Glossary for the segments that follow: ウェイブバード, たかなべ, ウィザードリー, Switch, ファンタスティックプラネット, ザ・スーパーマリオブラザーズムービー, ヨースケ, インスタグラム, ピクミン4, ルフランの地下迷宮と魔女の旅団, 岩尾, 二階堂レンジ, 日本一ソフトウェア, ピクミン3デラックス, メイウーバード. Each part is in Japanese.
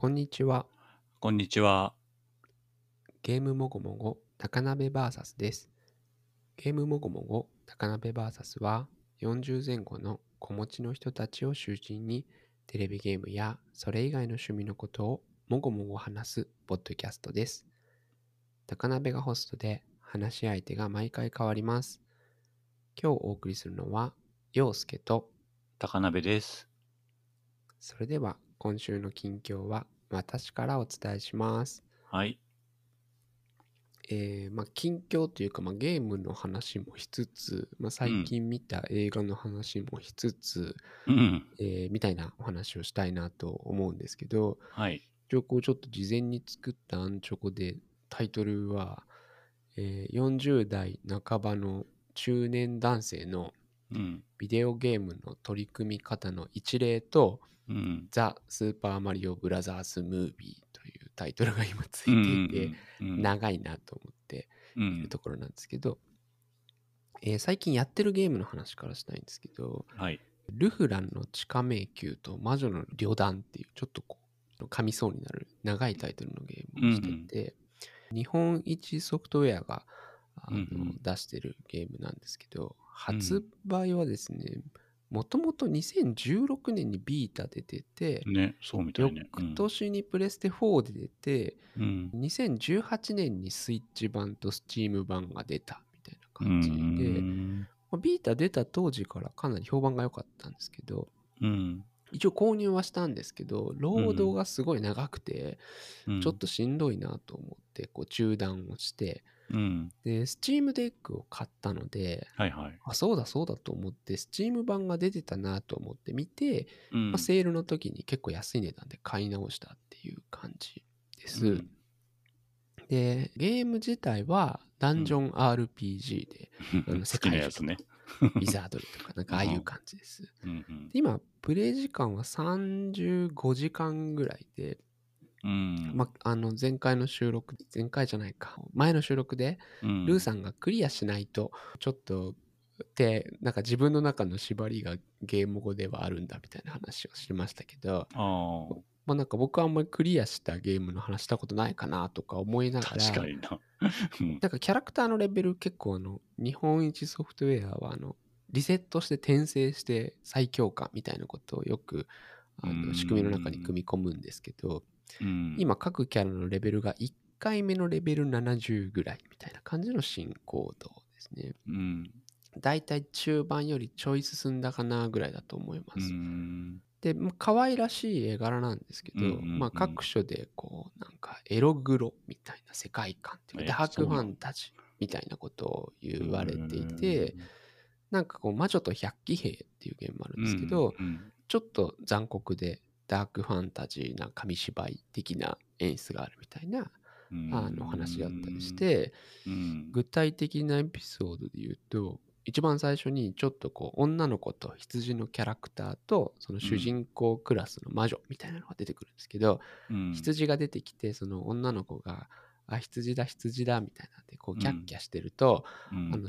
こんにちは。こんにちは。ゲームもごもご高鍋 VS です。ゲームもごもご高鍋 VS は40前後の子持ちの人たちを中心にテレビゲームやそれ以外の趣味のことをもごもご話すポッドキャストです。高鍋がホストで話し相手が毎回変わります。今日お送りするのは陽介と高鍋です。それでは今週の近況は私からお伝えします。はい。近況というか、ゲームの話もしつつ、最近見た映画の話もしつつ、みたいなお話をしたいなと思うんですけど、はい。情報をちょっと事前に作ったアンチョコで、タイトルは、40代半ばの中年男性のビデオゲームの取り組み方の一例と、ザ・スーパーマリオブラザーズムービーというタイトルが今ついていて、長いなと思っているところなんですけど、最近やってるゲームの話からしたいんですけど、はい、ルフランの地下迷宮と魔女の旅団っていうちょっとこう噛みそうになる長いタイトルのゲームをしていて、日本一ソフトウェアが出してるゲームなんですけど、発売はですね、もともと2016年にビータで出て、翌年にプレステ4で出て、2018年にスイッチ版とスチーム版が出たみたいな感じで、ビータ出た当時からかなり評判が良かったんですけど、一応購入はしたんですけど、労働がすごい長くて、ちょっとしんどいなと思ってこう中断をして、でスチームデックを買ったので、あ、そうだと思ってスチーム版が出てたなと思って見て、セールの時に結構安い値段で買い直したっていう感じです、でゲーム自体はダンジョン RPG で、世界中とかウィザードリーとかなんかああいう感じですで今プレイ時間は35時間ぐらいで、前の収録でルーさんがクリアしないとちょっとってなんか自分の中の縛りがゲーム語ではあるんだみたいな話をしましたけど、なんか僕はあんまりクリアしたゲームの話したことないかなとか思いながら、確かにななんかキャラクターのレベル結構日本一ソフトウェアはリセットして転生して再強化みたいなことをよく仕組みの中に組み込むんですけど、今各キャラのレベルが1回目のレベル70ぐらいみたいな感じの進行度ですね。だいたい中盤よりちょい進んだかなぐらいだと思います。で、可愛らしい絵柄なんですけど、各所でこうなんかエログロみたいな世界観っていうか、ダークファンタジーみたいなことを言われていて、なんかこう魔女と百鬼兵っていうゲームもあるんですけど、ちょっと残酷でダークファンタジーな紙芝居的な演出があるみたいな話だったりして、具体的なエピソードで言うと、一番最初にちょっとこう女の子と羊のキャラクターとその主人公クラスの魔女みたいなのが出てくるんですけど、羊が出てきてその女の子が羊だみたいなんでこうキャッキャしてると、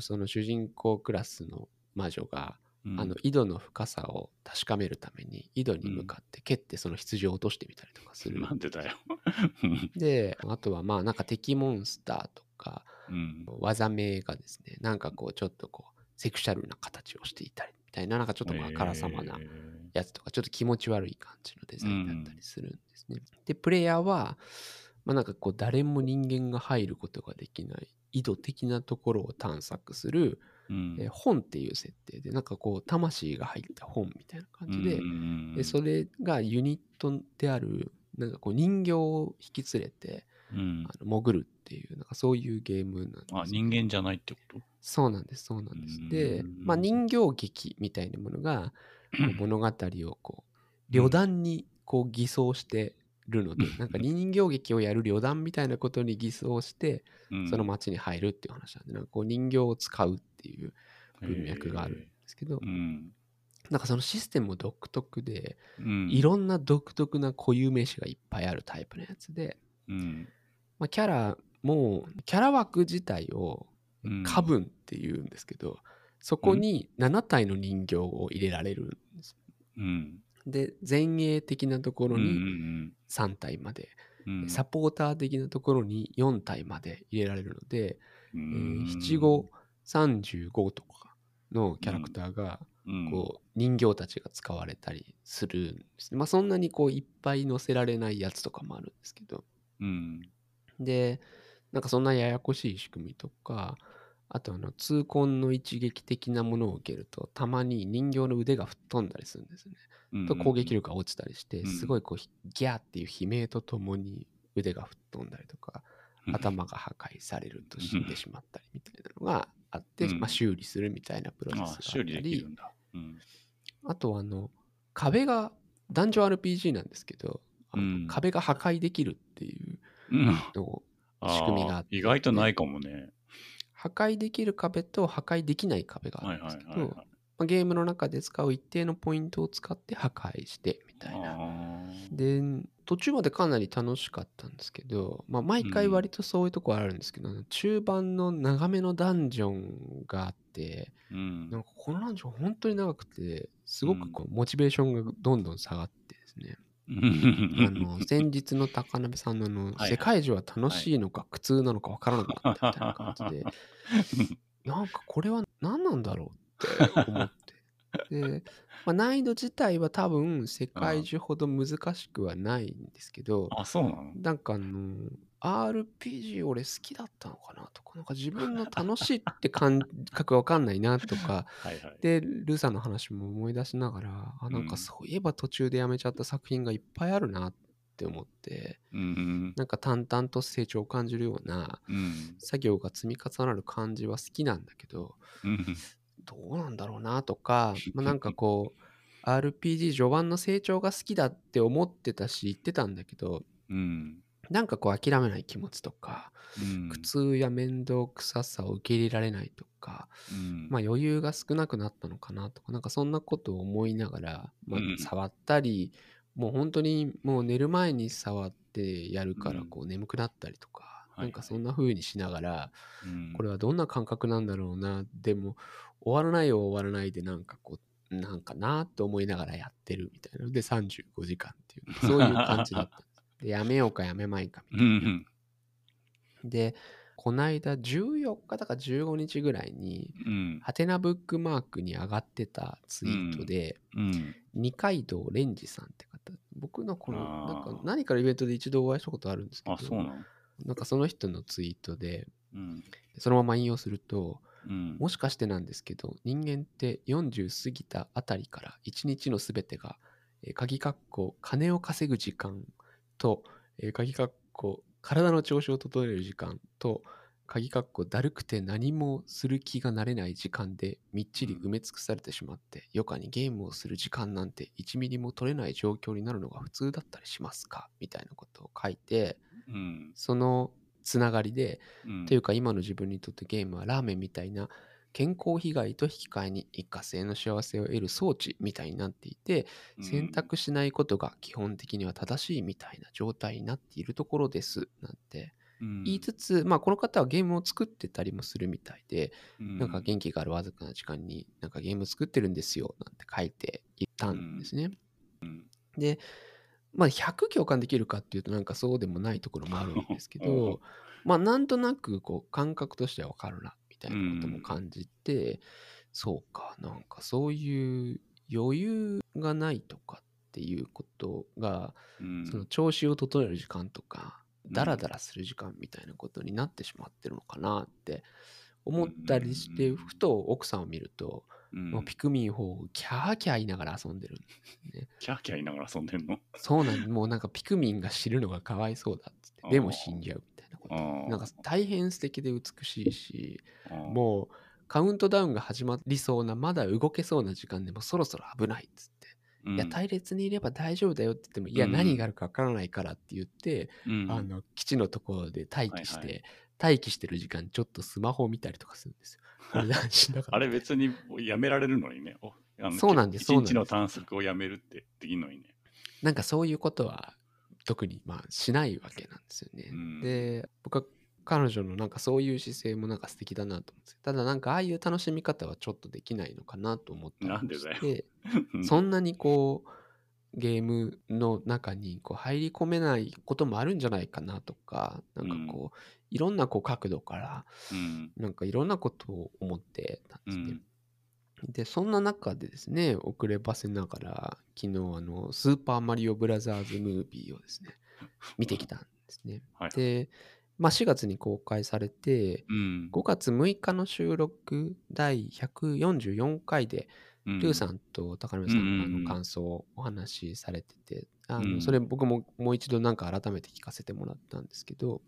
その主人公クラスの魔女が井戸の深さを確かめるために井戸に向かって蹴ってその羊を落としてみたりとかする。なんでだよで、あとはなんか敵モンスターとか、技名がですね、なんかこうちょっとこうセクシャルな形をしていたりみたいな、なんかちょっとあからさまなやつとか、ちょっと気持ち悪い感じのデザインだったりするんですね。でプレイヤーはなんかこう誰も人間が入ることができない井戸的なところを探索する、本っていう設定で、なんかこう魂が入った本みたいな感じで、でそれがユニットであるなんかこう人形を引き連れて、潜るっていう、なんかそういうゲームなんです。あ、人間じゃないってこと？そうなんです。で、人形劇みたいなものが物語をこう旅団にこう偽装してるので、なんか人形劇をやる旅団みたいなことに偽装してその町に入るっていう話なんで、なんかこう人形を使うっていう文脈があるんですけど、なんかそのシステムも独特で、いろんな独特な固有名詞がいっぱいあるタイプのやつで、キャラ枠自体を花分っていうんですけど、そこに7体の人形を入れられるんです。で前衛的なところに3体まで、うんうん、サポーター的なところに4体まで入れられるので、7535とかのキャラクターがこう人形たちが使われたりするんですね。まあ、そんなにこういっぱい載せられないやつとかもあるんですけど、うん、でなんかそんなややこしい仕組みとか、あと痛恨の一撃的なものを受けるとたまに人形の腕が吹っ飛んだりするんですね、うんうん、と攻撃力が落ちたりしてすごいこうギャーっていう悲鳴とともに腕が吹っ飛んだりとか頭が破壊されると死んでしまったりみたいなのがあって、まあ、修理するみたいなプロセスがあったり、修理できるんだ、うん、あと壁がダンジョン RPG なんですけど、壁が破壊できるっていうのを仕組みがあって、ね、あ、意外とないかもね。破壊できる壁と破壊できない壁があるんですけど、はいはいはいはい、まあ、ゲームの中で使う一定のポイントを使って破壊してみたいな。で途中までかなり楽しかったんですけど、まあ、毎回割とそういうとこあるんですけど、うん、中盤の長めのダンジョンがあって、うん、なんかこのダンジョン本当に長くてすごくこうモチベーションがどんどん下がってですね、先日の高鍋さんの世界中は楽しいのか苦痛なのか分からなかったみたいな感じで、なんかこれは何なんだろうって思ってで、まあ、難易度自体は多分世界中ほど難しくはないんですけど、あ、そうなの？なんかRPG 俺好きだったのかなとか、なんか自分の楽しいって感覚わかんないなとかはい、はい、でルーさんの話も思い出しながら、あ、なんかそういえば途中でやめちゃった作品がいっぱいあるなって思って、うん、なんか淡々と成長を感じるような作業が積み重なる感じは好きなんだけど、どうなんだろうなとか、まあ、なんかこうRPG 序盤の成長が好きだって思ってたし言ってたんだけど、うん、なんかこう諦めない気持ちとか、苦痛や面倒くささを受け入れられないとか、まあ余裕が少なくなったのかなとか、なんかそんなことを思いながら、まあ触ったり、もう本当にもう寝る前に触ってやるからこう眠くなったりとか、なんかそんな風にしながら、これはどんな感覚なんだろうな、でも終わらないよ終わらないで、なんかこうなんかなと思いながらやってるみたいなので35時間っていう、そういう感じだった。でやめようかやめまいかみたいな、うんうん、でこないだ14日だか15日ぐらいに、うん、ハテナブックマークに上がってたツイートで、うん、二階堂レンジさんって方、僕のこのなんか何かのイベントで一度お会いしたことあるんですけど、あ、そうなの？なんかその人のツイートで、うん、そのまま引用すると、うん、もしかしてなんですけど人間って40過ぎたあたりから一日のすべてが鍵括弧金を稼ぐ時間と鍵括弧体の調子を整える時間と鍵括弧だるくて何もする気がなれない時間でみっちり埋め尽くされてしまって、余暇にゲームをする時間なんて1ミリも取れない状況になるのが普通だったりしますかみたいなことを書いて、うん、そのつながりで、うん、というか今の自分にとってゲームはラーメンみたいな健康被害と引き換えに一過性の幸せを得る装置みたいになっていて、選択しないことが基本的には正しいみたいな状態になっているところですなんて言いつつ、まあこの方はゲームを作ってたりもするみたいで、なんか元気があるわずかな時間になんかゲーム作ってるんですよなんて書いていたんですね。でまあ100共感できるかっていうとなんかそうでもないところもあるんですけど、まあなんとなくこう感覚としては分かるなみたいなことも感じて、そうか、なんかそういう余裕がないとかっていうことが、その調子を整える時間とかダラダラする時間みたいなことになってしまってるのかなって思ったりして、ふと奥さんを見ると、もうピクミン4をキャーキャー言いながら遊んでるんですね。キャーキャー言いながら遊んでるの？そうなんです。もうなんかピクミンが死ぬのがかわいそうだっつって、でも死んじゃうみたいなこと。なんか大変素敵で美しいし、もうカウントダウンが始まりそうなまだ動けそうな時間でもそろそろ危ないっつって、いや隊列にいれば大丈夫だよって言っても、いや何があるか分からないからって言って、基地のところで待機して、はいはい、待機してる時間ちょっとスマホを見たりとかするんですよ。あれ別にやめられるのにね。そうなんです。一日の探索をやめるってできるのにね。なんかそういうことは特にまあしないわけなんですよね。で、僕は彼女のなんかそういう姿勢もなんか素敵だなと思って。ただなんかああいう楽しみ方はちょっとできないのかなと思ったりして。なんでだよ。そんなにこうゲームの中にこう入り込めないこともあるんじゃないかなとか、なんかこういろんなこう角度からなんかいろんなことを思ってたんですね。でそんな中でですね、遅ればせながら昨日スーパーマリオブラザーズムービーをですね見てきたんですね。でまあ、4月に公開されて、5月6日の収録第144回で、ルーさんと高野さんの感想をお話しされてて、それ僕ももう一度なんか改めて聞かせてもらったんですけど、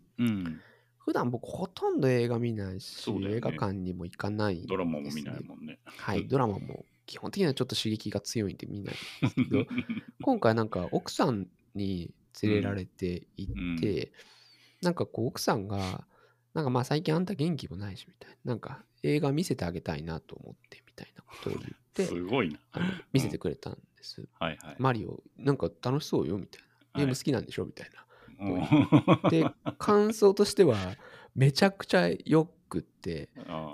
普段僕ほとんど映画見ないし、映画館にも行かないんですね。ドラマも見ないもんね。はい、ドラマも基本的にはちょっと刺激が強いんで見ないんですけど、今回なんか奥さんに連れられて行って、なんかこう奥さんがなんかまあ最近あんた元気もないしみたいな、なんか映画見せてあげたいなと思ってみたいなことを言ってすごいな見せてくれたんです、はいはい、マリオなんか楽しそうよみたいな、ゲーム好きなんでしょみたいな、はい、で感想としてはめちゃくちゃよくって、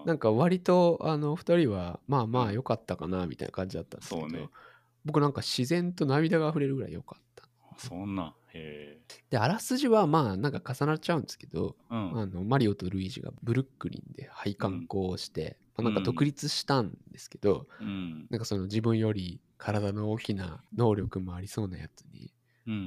なんか割と2人はまあまあ良かったかなみたいな感じだったんですけど、ね、僕なんか自然と涙が溢れるぐらい良かった。そんなであらすじはまあなんか重なっちゃうんですけど、マリオとルイージがブルックリンで配管工をして、まあ、なんか独立したんですけど、なんかその自分より体の大きな能力もありそうなやつに、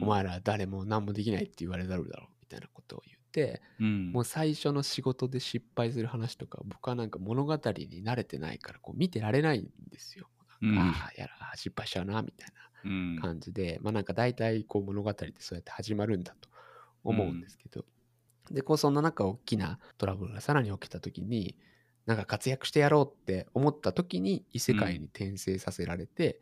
お前ら誰も何もできないって言われざるだろうみたいなことを言って、もう最初の仕事で失敗する話とか、僕はなんか物語に慣れてないからこう見てられないんですよ。ああやら失敗しちゃうなみたいな感じで、まあなんか大体こう物語ってそうやって始まるんだと思うんですけど、でこうそんな中大きなトラブルがさらに起きた時になんか活躍してやろうって思った時に異世界に転生させられて、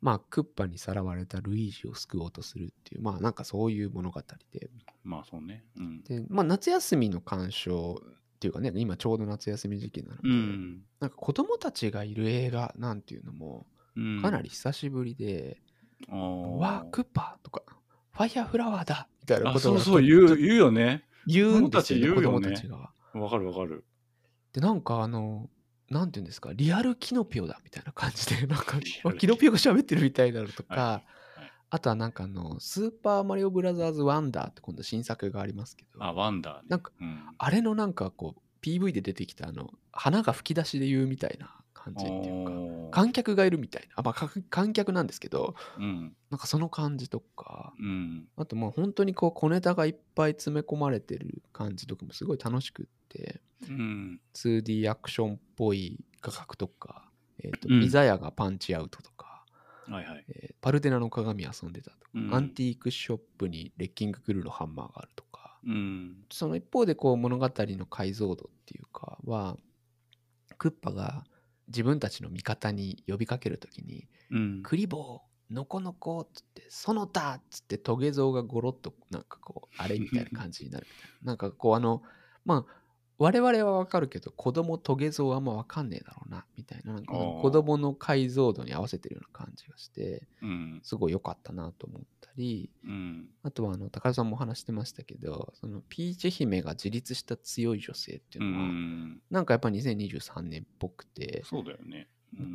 まあクッパにさらわれたルイージを救おうとするっていう、まあなんかそういう物語で、まあそうね、でまあ夏休みの鑑賞っていうかね、今ちょうど夏休み時期なので、なんか子供たちがいる映画なんていうのもかなり久しぶりで、ワークパーとかファイヤーフラワーだみたいなことをそう言うよね。言うんですよね、子供たちが。わかるわかる。でなんかなんていうんですか、リアルキノピオだみたいな感じで、なんかキノピオが喋ってるみたいなのとか、あとはなんかスーパーマリオブラザーズワンダーって今度新作がありますけど、ワンダーね、なんかあれのなんかこう PV で出てきた花が吹き出しで言うみたいな感じっていうか、観客がいるみたいな、まあ観客なんですけど、なんかその感じとか、あとまあ本当にこう小ネタがいっぱい詰め込まれてる感じとかもすごい楽しくって、2D アクションっぽい画角とか、ピザ屋がパンチアウトとか、パルテナの鏡遊んでたとか、アンティークショップにレッキングクルーのハンマーがあるとか、その一方でこう物語の解像度っていうかは、クッパが自分たちの味方に呼びかけるときに、クリボーノコノコっつってその他っつってトゲ像がゴロッとなんかこうあれみたいな感じになるみたいな、なんかこうまあ我々はわかるけど子供トゲ像はあんまわかんねえだろうなみたいな、なんか子供の解像度に合わせてるような感じがしてすごい良かったなと思ったり、あとは高田さんも話してましたけど、そのピーチ姫が自立した強い女性っていうのは、なんかやっぱ2023年っぽくて、そうだよね、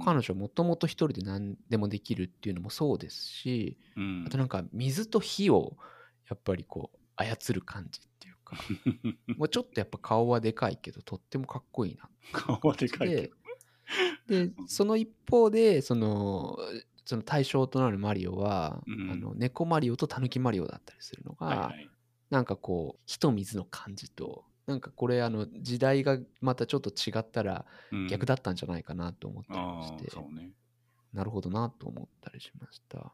彼女もともと一人で何でもできるっていうのもそうですし、あとなんか水と火をやっぱりこう操る感じっていうかもうちょっとやっぱ顔はでかいけどとってもかっこいいな。顔はでかいけどでその一方でその対象となるマリオは、猫マリオとタヌキマリオだったりするのが、なんかこう火と水の感じと、なんかこれ時代がまたちょっと違ったら逆だったんじゃないかなと思ったりまして、そうね、なるほどなと思ったりしました。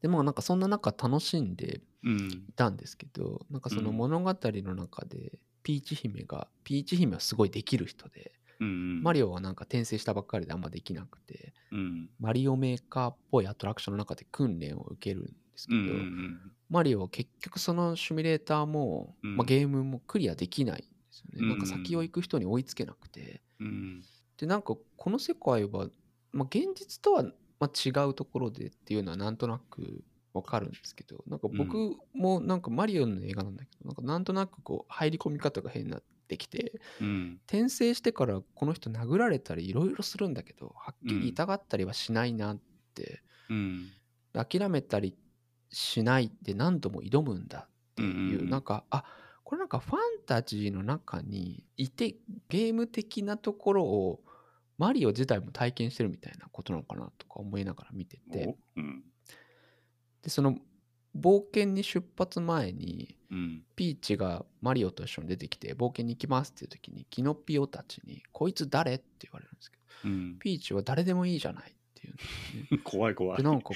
でもなんかそんな中楽しんでいたんですけど、なんかその物語の中でピーチ姫はすごいできる人で、マリオはなんか転生したばっかりであんまできなくて、マリオメーカーっぽいアトラクションの中で訓練を受けるんですけど、マリオは結局そのシミュレーターも、ゲームもクリアできないんですよね。なんか先を行く人に追いつけなくて、でなんかこの世界は、現実とは違うところでっていうのはなんとなくわかるんですけど、なんか僕もなんかマリオの映画なんだけど、なんとなくこう入り込み方が変になってきて、転生してからこの人殴られたりいろいろするんだけどはっきり痛がったりはしないなってうん、諦めたりしないって何度も挑むんだっていう、うん、なんかあこれなんかファンタジーの中にいてゲーム的なところをマリオ自体も体験してるみたいなことなのかなとか思いながら見てて、うん、でその冒険に出発前に、うん、ピーチがマリオと一緒に出てきて冒険に行きますっていう時にキノピオたちにこいつ誰って言われるんですけど、うん、ピーチは誰でもいいじゃないっていうんです、ね、怖い怖いでなんかこ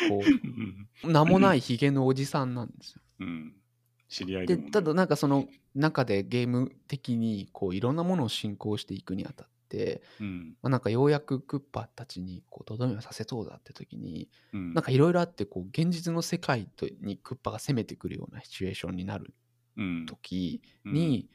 う名もないヒゲのおじさんなんですよ、うん、知り合いでも、ね、でただなんかその中でゲーム的にこういろんなものを進行していくにあたってうんまあ、なんかようやくクッパたちにとどめをさせそうだって時に、うん、なんかいろいろあってこう現実の世界にクッパが攻めてくるようなシチュエーションになる時に、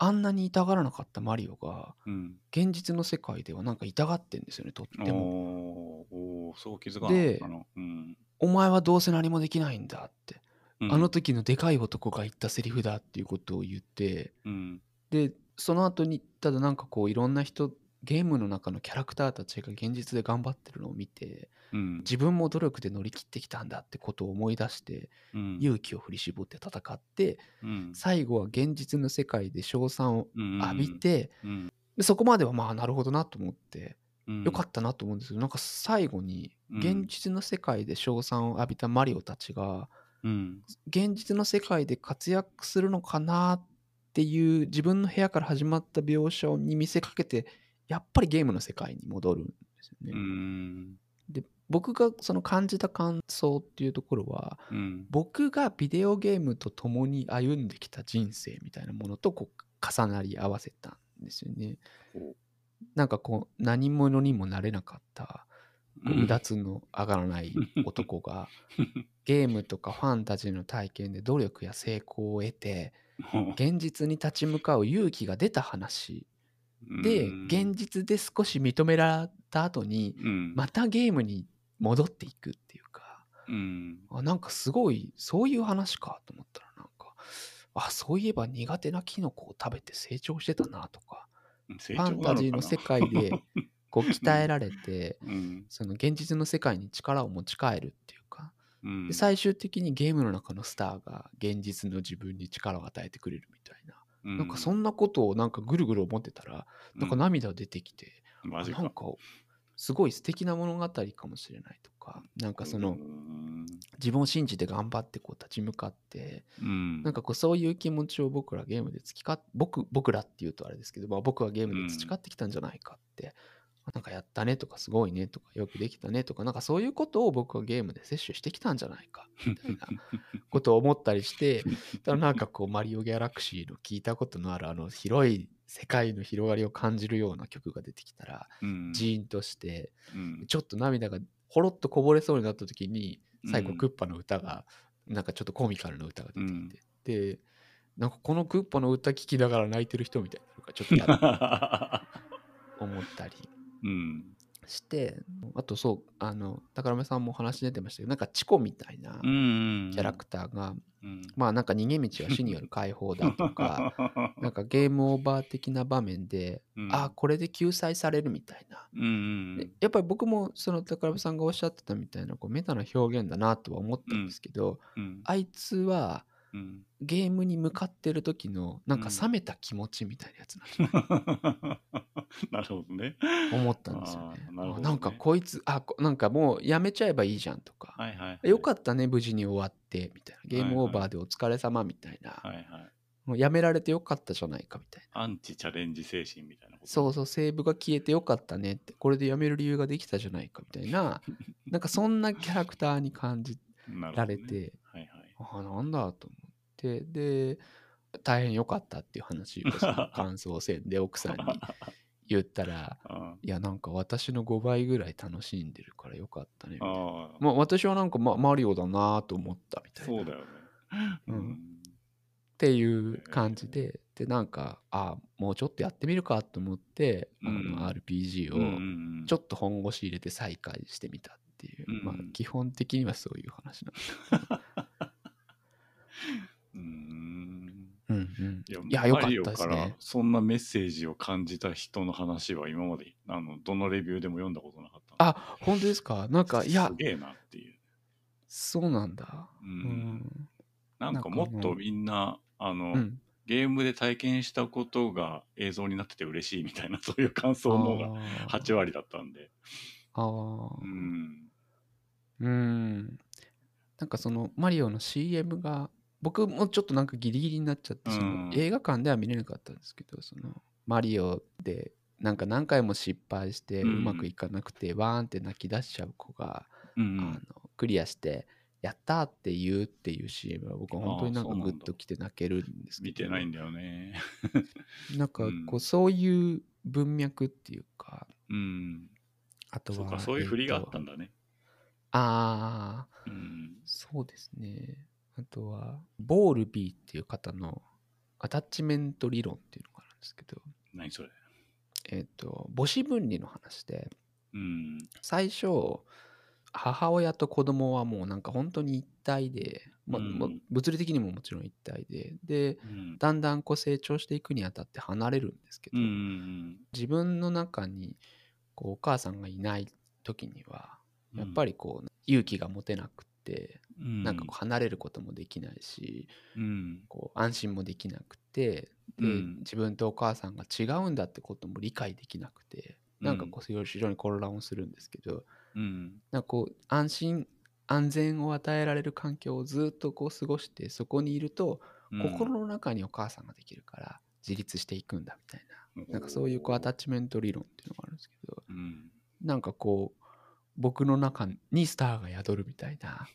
うん、あんなに痛がらなかったマリオが、うん、現実の世界ではなんか痛がってんですよねとっても。おおそう気づかなかったな、うん、お前はどうせ何もできないんだって、うん、あの時のでかい男が言ったセリフだっていうことを言って、うん、でその後にただなんかこういろんな人ゲームの中のキャラクターたちが現実で頑張ってるのを見て、うん、自分も努力で乗り切ってきたんだってことを思い出して、うん、勇気を振り絞って戦って、うん、最後は現実の世界で称賛を浴びて、うんうん、でそこまではまあなるほどなと思って、うん、よかったなと思うんですけどなんか最後に現実の世界で称賛を浴びたマリオたちが、うん、現実の世界で活躍するのかなっていう自分の部屋から始まった描写に見せかけてやっぱりゲームの世界に戻るんですよね。うんで僕がその感じた感想っていうところは、うん、僕がビデオゲームと共に歩んできた人生みたいなものとこう重なり合わせたんですよね。なんかこう何者にもなれなかったうだつの上がらない男がゲームとかファンタジーの体験で努力や成功を得て現実に立ち向かう勇気が出た話で現実で少し認められた後にまたゲームに戻っていくっていうかなんかすごいそういう話かと思ったらなんかあそういえば苦手なキノコを食べて成長してたなとかファンタジーの世界でこう鍛えられてその現実の世界に力を持ち帰るっていうかで最終的にゲームの中のスターが現実の自分に力を与えてくれるみたいな、うん、なんかそんなことをなんかぐるぐる思ってたらなんか涙出てきて、うん、なんかすごい素敵な物語かもしれないとかなんかその自分を信じて頑張ってこう立ち向かって、うん、なんかこうそういう気持ちを僕らゲームで僕らっていうとあれですけど、まあ、僕はゲームで培ってきたんじゃないかって。なんかやったねとかすごいねとかよくできたねとかなんかそういうことを僕はゲームで摂取してきたんじゃないかみたいなことを思ったりしてただなんかこうマリオギャラクシーの聞いたことのあるあの広い世界の広がりを感じるような曲が出てきたらジーンとしてちょっと涙がほろっとこぼれそうになった時に最後クッパの歌がなんかちょっとコミカルな歌が出てきてでなんかこのクッパの歌聴きながら泣いてる人みたいなのがちょっとやだと思ったりうん、してあとそう高山さんも話出てましたけどなんかチコみたいなキャラクターが、うんうん、まあなんか逃げ道は死による解放だとかなんかゲームオーバー的な場面で、うん、あこれで救済されるみたいな、うんうん、やっぱり僕もその高山さんがおっしゃってたみたいなこうメタな表現だなとは思ったんですけど、うんうん、あいつはゲームに向かってる時のなんか冷めた気持ちみたいなやつなんじゃない？なるほどね思ったんですよね。なんかこいつなんかもうやめちゃえばいいじゃんとか、はいはいはい、よかったね無事に終わってみたいなゲームオーバーでお疲れ様みたいな、はいはいはいはい、もうやめられてよかったじゃないかみたいなアンチチャレンジ精神みたいなことそうそうセーブが消えてよかったねってこれでやめる理由ができたじゃないかみたいななんかそんなキャラクターに感じられてな、ねはいはい、なんだと思ってで大変よかったっていう話をその感想戦で奥さんに言ったらいやなんか私の5倍ぐらい楽しんでるからよかったねみたいなまあ私はなんかマリオだなと思ったみたいなそうだよね、うん、っていう感じででなんかもうちょっとやってみるかと思って、うん、RPG をちょっと本腰入れて再開してみたっていう、うん、まあ基本的にはそういう話なんだうんうん、いや良かったですね。マリオからそんなメッセージを感じた人の話は今までどのレビューでも読んだことなかった。あ、本当ですか。なんかいやすげえなっていう。そうなんだ、うんうん、なんかもっとみんな、うん、ゲームで体験したことが映像になってて嬉しいみたいな、そういう感想の方が8割だったんで、ああ、うん、なんかそのマリオの CM が僕もちょっとなんかギリギリになっちゃって、その映画館では見れなかったんですけど、そのマリオでなんか何回も失敗してうまくいかなくてワーンって泣き出しちゃう子が、クリアしてやったって言うっていう CM は僕は本当になんかグッときて泣けるんですけど、見てないんだよねなんかこうそういう文脈っていうか、あとはそうか、そういう振りがあったんだね。ああ、そうですね。あとはボールビーっていう方のアタッチメント理論っていうのがあるんですけど、何それ？母子分離の話で、最初母親と子供はもうなんか本当に一体で、物理的にももちろん一体で、で、だんだんこう成長していくにあたって離れるんですけど、自分の中にこうお母さんがいない時にはやっぱりこう勇気が持てなくて、なんかこう離れることもできないし、こう安心もできなくて、で自分とお母さんが違うんだってことも理解できなくて、なんかこう非常に混乱をするんですけど、なんかこう安心安全を与えられる環境をずっとこう過ごして、そこにいると心の中にお母さんができるから自立していくんだみたいな、なんかそういうこうアタッチメント理論っていうのがあるんですけど、なんかこう僕の中にスターが宿るみたいな、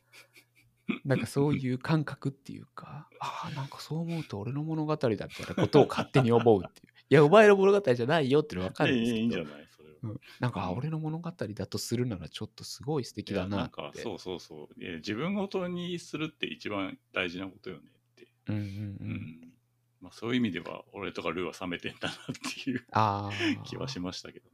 なんかそういう感覚っていうか、ああ、なんかそう思うと俺の物語だみたいなことを勝手に思うっていう。いや、お前の物語じゃないよって分かるんですけど、いいんじゃないそれは、なんか俺の物語だとするならちょっとすごい素敵だなって。なんかそうそうそう、自分ごとにするって一番大事なことよねって、まあ、そういう意味では俺とかルーは冷めてんだなっていう気はしましたけど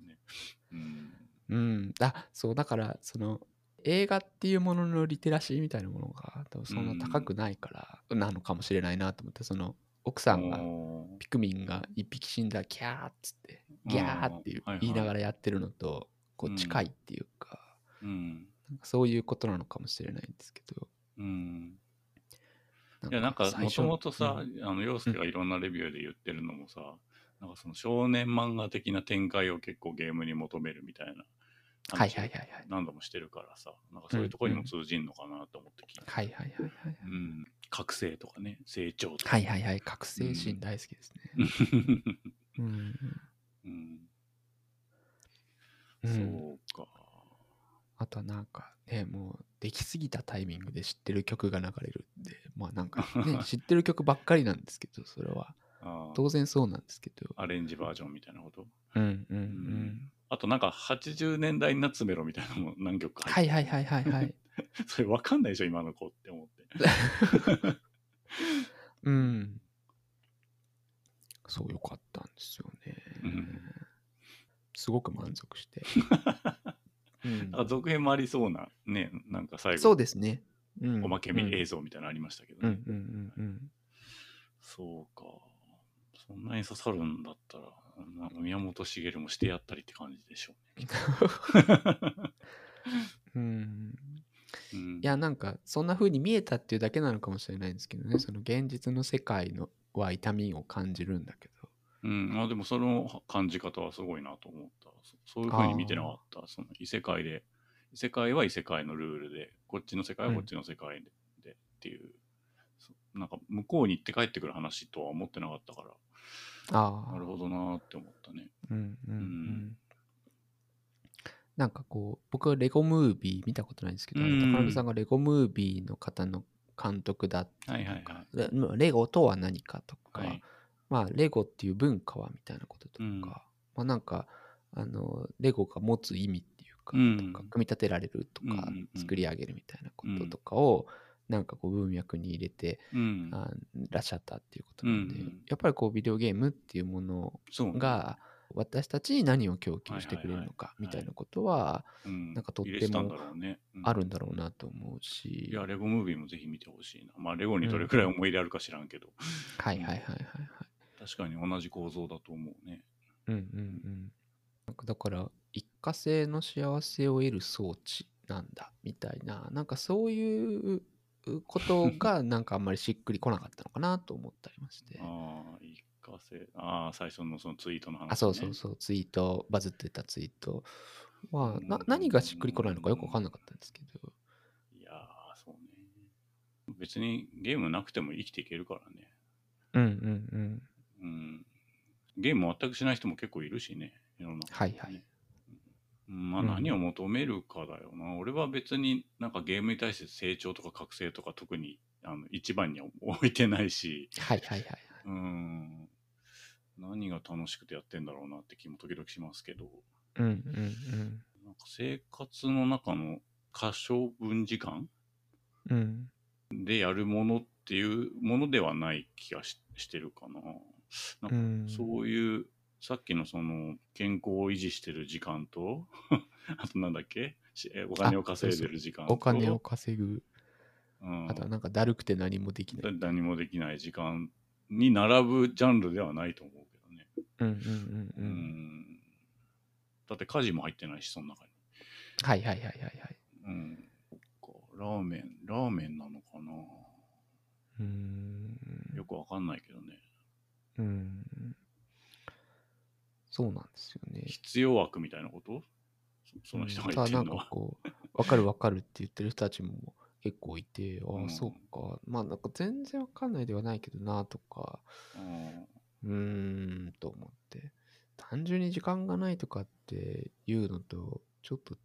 ね。そうだから、その映画っていうもののリテラシーみたいなものが多分そんな高くないからなのかもしれないなと思って、その奥さんがピクミンが一匹死んだキャーっつってギャーって言いながらやってるのとこう近いっていうか、なんかそういうことなのかもしれないんですけど、いや、なんかもともとさ、陽介がいろんなレビューで言ってるのもさ、なんかその少年漫画的な展開を結構ゲームに求めるみたいな話を何度もしてるからさ、なんかそういうところにも通じんのかなと思って聞いて、覚醒とかね、成長とか、覚醒シーン大好きですね。そうか。あとはなんかね、もうできすぎたタイミングで知ってる曲が流れるんで、まあなんかね知ってる曲ばっかりなんですけど、それは当然そうなんですけど、アレンジバージョンみたいなこと、あとなんか80年代夏メロみたいなのも何曲か入って、それ分かんないでしょ今の子って思ってそうよかったんですよね、すごく満足して続編もありそうなね、なんか最後そうですね、おまけ映像みたいなのありましたけどね。そうか、そんなに刺さるんだったら宮本茂もしてやったりって感じでしょうね。いや、なんかそんな風に見えたっていうだけなのかもしれないんですけどね、その現実の世界のは痛みを感じるんだけど、でもその感じ方はすごいなと思った。そういう風に見てなかった。その異世界で、異世界は異世界のルールで、こっちの世界はこっちの世界で、っていう、なんか向こうに行って帰ってくる話とは思ってなかったから、なるほどなって思ったね。なんかこう僕はレゴムービー見たことないんですけど、高野さんがレゴムービーの方の監督だっていうか、レゴとは何かとか、まあレゴっていう文化はみたいなこととか、まあなんかレゴが持つ意味っていうか、組み立てられるとか作り上げるみたいなこととかをなんかこう文脈に入れてらっしゃったっていうことなんで、やっぱりこうビデオゲームっていうものが私たちに何を供給してくれるのかみたいなことはなんかとってもあるんだろうなと思うし、いや、レゴムービーもぜひ見てほしいな。まあレゴにどれくらい思い入れあるか知らんけど、確かに同じ構造だと思うね。だから一過性の幸せを得る装置なんだみたいな、なんかそういうことがなんかあんまりしっくりこなかったのかなと思ったりましてああ一過性、ああ最初のそのツイートの話、ね、あそうそうそう、ツイートバズってたツイートは、まあ、何がしっくりこないのかよく分かんなかったんですけど、いやそうね、別にゲームなくても生きていけるからね。うんうんうん、うん、ゲーム全くしない人も結構いるしね、世の中ね。はいはい、まあ、何を求めるかだよな、うん、俺は別になんかゲームに対して成長とか覚醒とか特に一番には置いてないし、はいはいはい、うん、何が楽しくてやってんだろうなって気も時々しますけど、うんうんうん、なんか生活の中の過小分時間、うん、でやるものっていうものではない気が してるかな、なんかそういうさっきのその健康を維持してる時間とあとなんだっけお金を稼いでる時間と、そうそうお金を稼ぐ、うん、あとはなんかだるくて何もできない何もできない時間に並ぶジャンルではないと思うけどね、うんうんうんうん、うんだって家事も入ってないしその中に、はいはいはいはいはい、うん、ラーメンなのかな、よくわかんないけどね、うんそうなんですよね。必要枠みたいなこと？その人が言ってるのは、うん、なんかこう分かる分かるって言ってる人たちも結構いて、ああそうか、まあなんか全然分かんないではないけどなとか、と思って、単純に時間がないとかっていうのとちょっと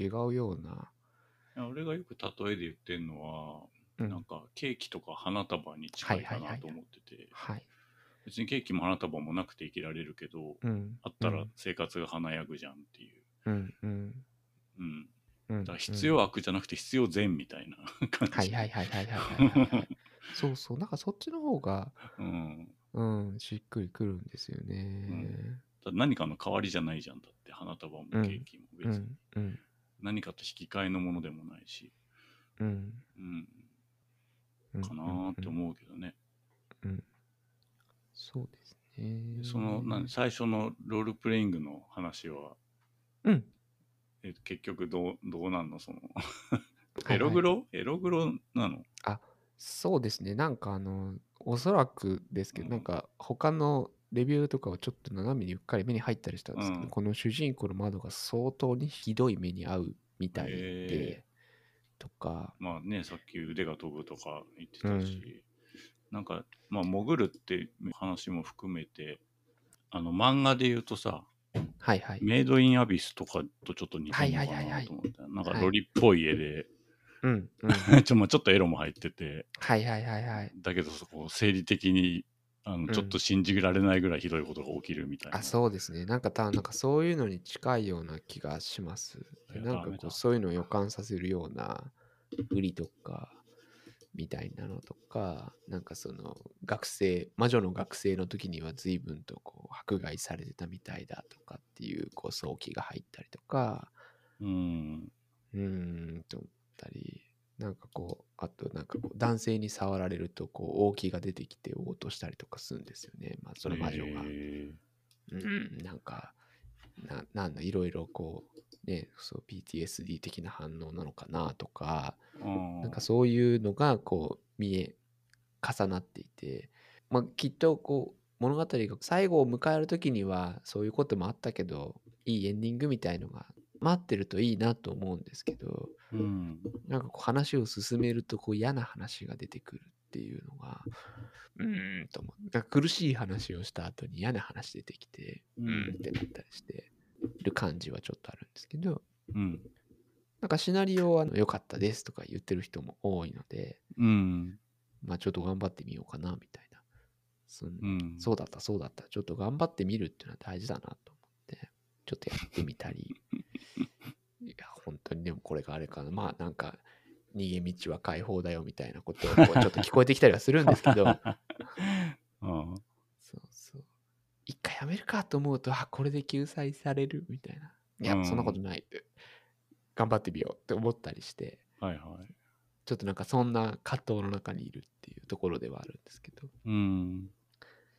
違うような。俺がよく例えで言ってるのは、うん、なんかケーキとか花束に近いかなと思ってて。はいはいはいはい別にケーキも花束もなくて生きられるけど、うん、あったら生活が華やぐじゃんっていう、うんうんうん、だから必要悪じゃなくて必要善みたいな感じ、はいはいはいはいはい、はい、そうそうなんかそっちの方が、うんうん、しっくりくるんですよね、うん、だ何かの代わりじゃないじゃんだって花束もケーキも別に、うんうん、何かと引き換えのものでもないし、うんうん、かなーって思うけどね、うんうんそうですね。その最初のロールプレイングの話は、うん、結局どうなんのそのエログロなの？あ、そうですね。なんかおそらくですけど、うん、なんか他のレビューとかをちょっと斜めにうっかり目に入ったりしたんですけど、うん、この主人公の窓が相当にひどい目に遭うみたいでとか、まあねさっき腕が飛ぶとか言ってたし。うんなんかまあ潜るって話も含めて漫画で言うとさ、はいはい、メイドインアビスとかとちょっと似てるのかなと思って、はいはいはいはい、なんかロリっぽい絵で、はいうんうん、ちょっとエロも入ってて、はいはいはいはい、だけどそこ生理的にちょっと信じられないぐらいひどいことが起きるみたいな、うん、あそうですねなんかそういうのに近いような気がしますなんかこうそういうのを予感させるような振りとかみたいなのとか、なんかその学生、魔女の学生の時には随分とこう迫害されてたみたいだとかっていうこう想起が入ったりとか、と思ったり、なんかこうあとなんかこう男性に触られるとこう王気が出てきて応答したりとかするんですよね。まあその魔女が、なんかなんだいろいろこう。ね、そう PTSD 的な反応なのかなとか、なんかそういうのがこう重なっていて、まあ、きっとこう物語が最後を迎える時にはそういうこともあったけどいいエンディングみたいのが待ってるといいなと思うんですけど、うん、なんかこう話を進めるとこう嫌な話が出てくるっていうのがと思う。なんか苦しい話をした後に嫌な話出てきてってなったりしてる感じはちょっとあるんですけど、うん、なんかシナリオは良かったですとか言ってる人も多いので、うん、まあちょっと頑張ってみようかなみたいな、うん、そうだったちょっと頑張ってみるっていうのは大事だなと思ってちょっとやってみたりいや本当にでもこれがあれかなまあなんか逃げ道は解放だよみたいなことをちょっと聞こえてきたりはするんですけどそうそう一回やめるかと思うと、あ、これで救済されるみたいな。いや、そんなことないって。頑張ってみようって思ったりして、はいはい、ちょっとなんかそんな葛藤の中にいるっていうところではあるんですけど、うん、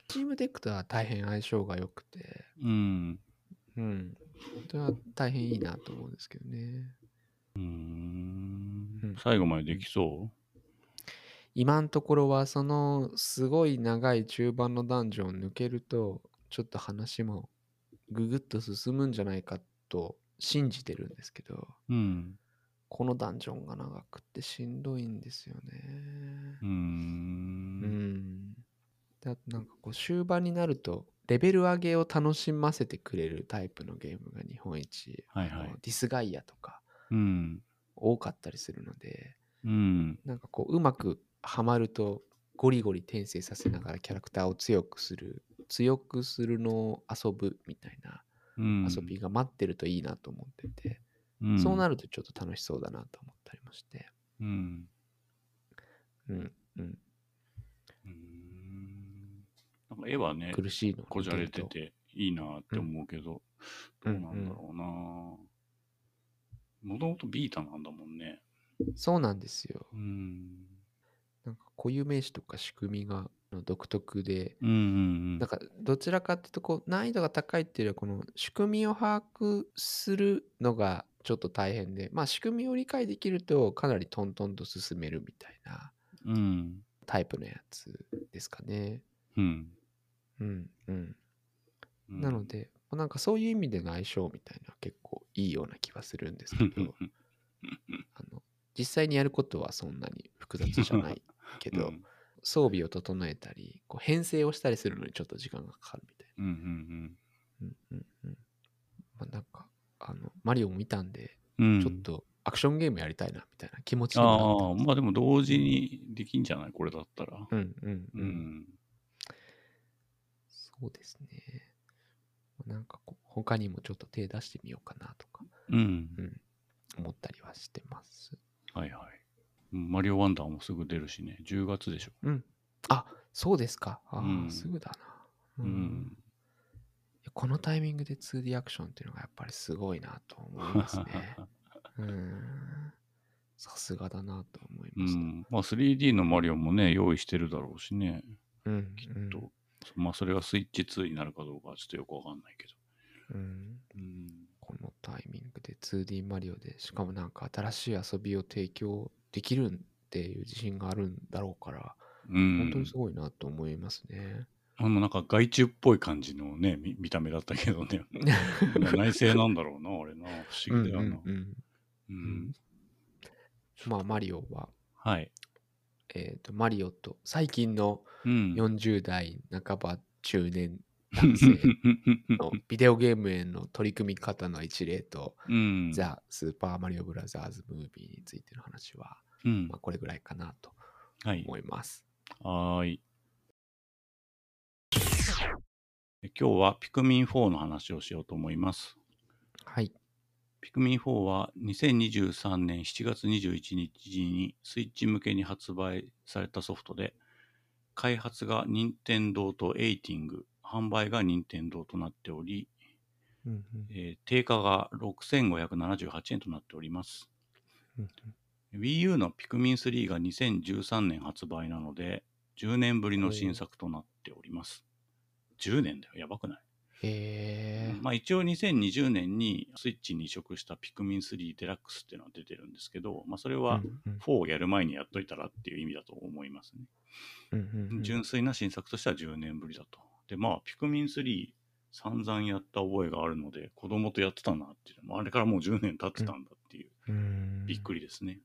チームデックとは大変相性が良くて、うん、うん、それは大変いいなと思うんですけどね。うん、うん、最後までできそう？今のところはそのすごい長い中盤のダンジョンを抜けるとちょっと話もググッと進むんじゃないかと信じてるんですけど、うん、このダンジョンが長くってしんどいんですよね。だなんかこう終盤になるとレベル上げを楽しませてくれるタイプのゲームが日本一、はいはい、ディスガイアとか、うん、多かったりするので、うん、なんかこううまくハマるとゴリゴリ転生させながらキャラクターを強くするのを遊ぶみたいな遊びが待ってるといいなと思ってて、うん、そうなるとちょっと楽しそうだなと思ったりまして、うん、うんうん、なんか絵はね苦しいのこじゃれてていいなって思うけど、うん、どうなんだろうな、もともとビータなんだもんね。そうなんですよ、うん、なんか固有名詞とか仕組みが独特で、うんうんうん、なんかどちらかというとこう難易度が高いっていうよりはこの仕組みを把握するのがちょっと大変で、まあ仕組みを理解できるとかなりトントンと進めるみたいなタイプのやつですかね。うんうんうん、うん、なのでなんかそういう意味での相性みたいな結構いいような気はするんですけど実際にやることはそんなに複雑じゃないけど、うん装備を整えたりこう編成をしたりするのにちょっと時間がかかるみたいな、うんうんうんうんうん、まあ、なんかマリオも見たんで、うん、ちょっとアクションゲームやりたいなみたいな気持ちになったんです。ああまあでも同時にできんじゃないこれだったら。うんうんうん、うん、そうですね。なんかこう他にもちょっと手出してみようかなとか、うんうん、思ったりはしてます。はいはい。マリオワンダーもすぐ出るしね、10月でしょ。うん。あ、そうですか。あ、うん、すぐだな、うんうん。このタイミングで 2D アクションっていうのがやっぱりすごいなと思いますね。さすがだなと思いました。うん、まあ 3D のマリオもね、用意してるだろうしね。うん、きっと、うん。まあそれがスイッチ2になるかどうかはちょっとよくわかんないけど。うん。うん、このタイミングで 2D マリオで、しかもなんか新しい遊びを提供できるっていう自信があるんだろうから、うん、本当にすごいなと思いますね。なんか害虫っぽい感じのね 見た目だったけどね内製なんだろうなあれな、不思議だよな、うんうんうんうん、まあマリオは、はい、マリオと最近の40代半ば中年男性のビデオゲームへの取り組み方の一例と、うん、ザ・スーパーマリオブラザーズムービーについての話は、うんまあ、これぐらいかなと思います。はい。今日はピクミン4の話をしようと思います。はい。ピクミン4は2023年7月21日にスイッチ向けに発売されたソフトで、開発が任天堂とエイティング、販売が任天堂となっており、うんうん定価が6578円となっております、うんうん、Wii U のピクミン3が2013年発売なので10年ぶりの新作となっております、10年だよ、やばくない？まあ一応2020年にスイッチに移植したピクミン3デラックスっていうのが出てるんですけど、まあ、それは4をやる前にやっといたらっていう意味だと思いますね、うんうんうん、純粋な新作としては10年ぶりだと。でまあ、ピクミン3散々やった覚えがあるので子供とやってたなっていうのもあれからもう10年経ってたんだっていう、うん、びっくりですね。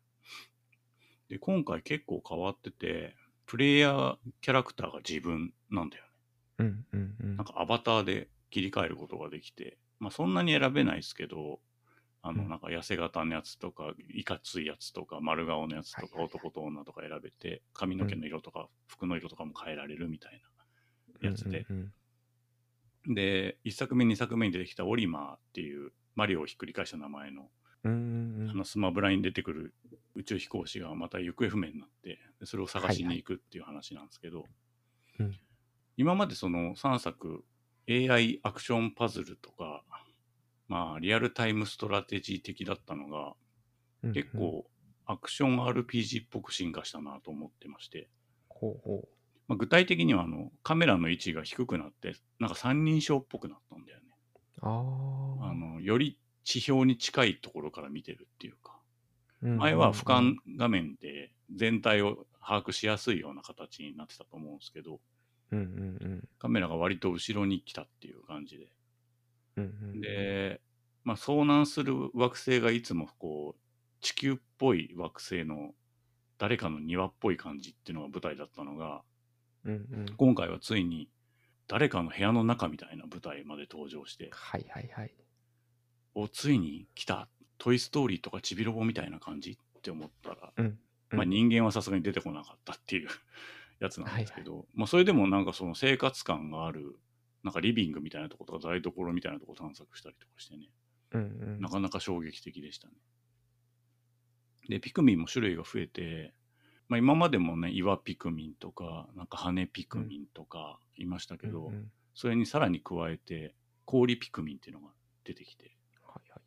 で今回結構変わっててプレイヤーキャラクターが自分なんだよね、うんうんうん、なんかアバターで切り替えることができて、まあ、そんなに選べないですけどなんか痩せ型のやつとかいかついやつとか丸顔のやつとか男と女とか選べて髪の毛の色とか服の色とかも変えられるみたいなやつで、うんうんうん、で1作目2作目に出てきたオリマーっていうマリオをひっくり返した名前の、うんうん、スマブラに出てくる宇宙飛行士がまた行方不明になってそれを探しに行くっていう話なんですけど、はいはいうん、今までその3作 AI アクションパズルとか、まあ、リアルタイムストラテジー的だったのが、うんうん、結構アクション RPG っぽく進化したなと思ってまして、ほうほうまあ、具体的にはカメラの位置が低くなってなんか三人称っぽくなったんだよね。より地表に近いところから見てるっていうか、前は俯瞰画面で全体を把握しやすいような形になってたと思うんですけど、うんうんうん、カメラが割と後ろに来たっていう感じで、うんうん、で、まあ、遭難する惑星がいつもこう地球っぽい惑星の誰かの庭っぽい感じっていうのが舞台だったのが、うんうん、今回はついに誰かの部屋の中みたいな舞台まで登場して、はいはいはい、おついに来たトイストーリーとかちびロボみたいな感じって思ったら、うんうん、まあ、人間はさすがに出てこなかったっていうやつなんですけど、はいはい、まあ、それでもなんかその生活感があるなんかリビングみたいなとことか台所みたいなとこ探索したりとかしてね、うんうん、なかなか衝撃的でしたね。でピクミンも種類が増えて、まあ、今までもね岩ピクミンとかなんか羽ピクミンとかいましたけど、うんうん、それにさらに加えて氷ピクミンっていうのが出てきて、はいは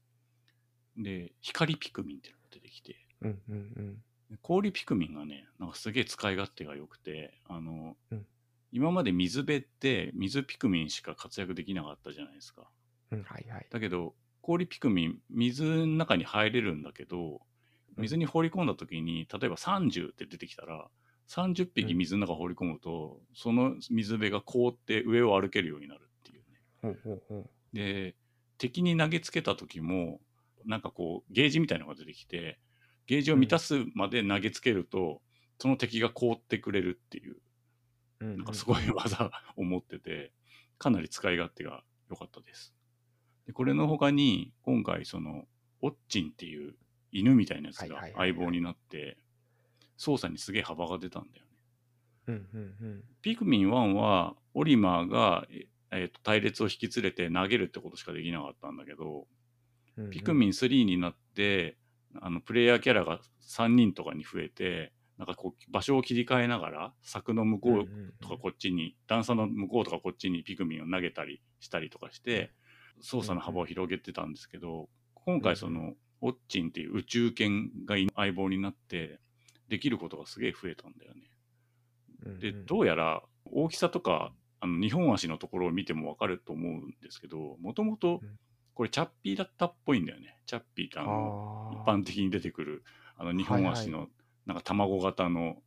い、で光ピクミンっていうのが出てきて、うんうんうん、氷ピクミンがねなんかすげえ使い勝手が良くて、うん、今まで水辺って水ピクミンしか活躍できなかったじゃないですか、うんはいはい、だけど氷ピクミン水の中に入れるんだけど水に放り込んだ時に例えば30って出てきたら30匹水の中放り込むと、うん、その水辺が凍って上を歩けるようになるっていうね。ほうほうほう。で敵に投げつけた時もなんかこうゲージみたいなのが出てきてゲージを満たすまで投げつけると、うん、その敵が凍ってくれるっていう、うん、なんかすごい技を持っててかなり使い勝手が良かったです。でこれの他に今回そのオッチンっていう犬みたいなやつが相棒になって操作にすげえ幅が出たんだよね、うんうんうん、ピクミン1はオリマーが、隊列を引き連れて投げるってことしかできなかったんだけど、うんうん、ピクミン3になってプレイヤーキャラが3人とかに増えてなんかこう場所を切り替えながら柵の向こうとかこっちに、うんうんうん、段差の向こうとかこっちにピクミンを投げたりしたりとかして操作の幅を広げてたんですけど、うんうん、今回その、うんうんオッチンっていう宇宙犬が相棒になってできることがすげえ増えたんだよね、うんうん、でどうやら大きさとか2本足のところを見ても分かると思うんですけどもともとこれチャッピーだったっぽいんだよね。チャッピーって一般的に出てくる2本足のなんか卵型の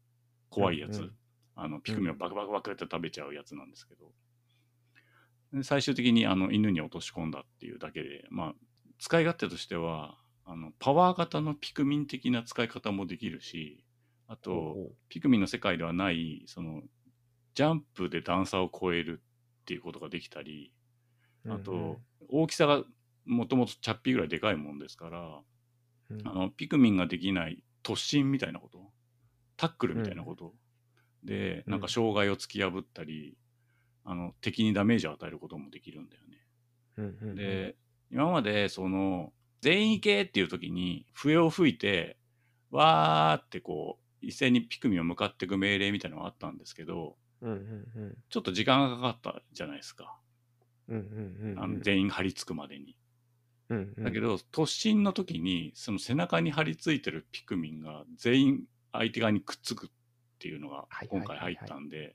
怖いやつ、はいはい、ピクミンをバクバクバクって食べちゃうやつなんですけど、うんうん、最終的に犬に落とし込んだっていうだけで、まあ、使い勝手としてはパワー型のピクミン的な使い方もできるしあとピクミンの世界ではないそのジャンプで段差を越えるっていうことができたりあと、うんうん、大きさがもともとチャッピーぐらいでかいもんですから、うん、ピクミンができない突進みたいなことタックルみたいなこと、うん、でなんか障害を突き破ったり敵にダメージを与えることもできるんだよね、うんうん、で今までその全員行けっていう時に笛を吹いてわーってこう一斉にピクミンを向かっていく命令みたいなのがあったんですけど、うんうんうん、ちょっと時間がかかったじゃないですか、うんうんうんうん、全員張り付くまでに、うんうん、だけど突進の時にその背中に張り付いてるピクミンが全員相手側にくっつくっていうのが今回入ったんで、はいはいは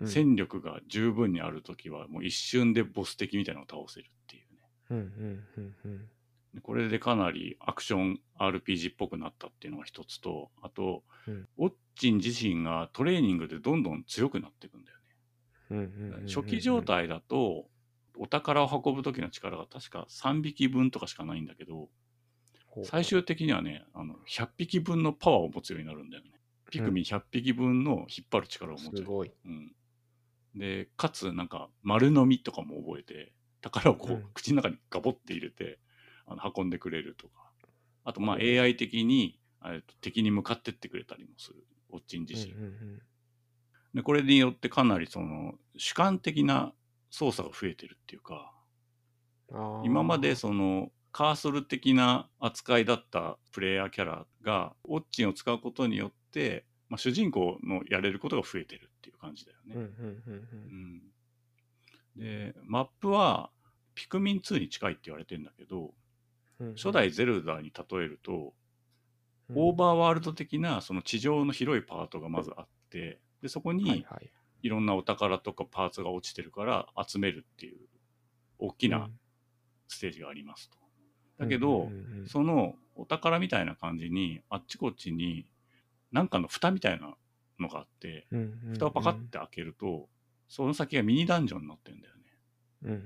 いはい、戦力が十分にある時はもう一瞬でボス敵みたいなのを倒せるっていうね、うんうんうんうんこれでかなりアクション RPG っぽくなったっていうのが一つとあと、うん、オッチン自身がトレーニングでどんどん強くなっていくんだよね、うんうんうんうん、初期状態だとお宝を運ぶ時の力が確か3匹分とかしかないんだけど最終的にはね100匹分のパワーを持つようになるんだよねピクミン100匹分の引っ張る力を持つ、うん、すごい、うん、でかつなんか丸飲みとかも覚えて宝をこう、うん、口の中にガボって入れて運んでくれるとかあとまあ AI 的に、敵に向かってってくれたりもするオッチン自身、うんうんうん、でこれによってかなりその主観的な操作が増えてるっていうか今までそのカーソル的な扱いだったプレイヤーキャラがオッチンを使うことによって、まあ、主人公のやれることが増えてるっていう感じだよね、うんうんうんうん、でマップはピクミン2に近いって言われてるんだけど初代ゼルダに例えると、うん、オーバーワールド的なその地上の広いパートがまずあってでそこにいろんなお宝とかパーツが落ちてるから集めるっていう大きなステージがありますと、うん、だけど、うんうんうん、そのお宝みたいな感じにあっちこっちになんかの蓋みたいなのがあって、うんうんうん、蓋をパカって開けるとその先がミニダンジョンになってるんだよね、うんうんうん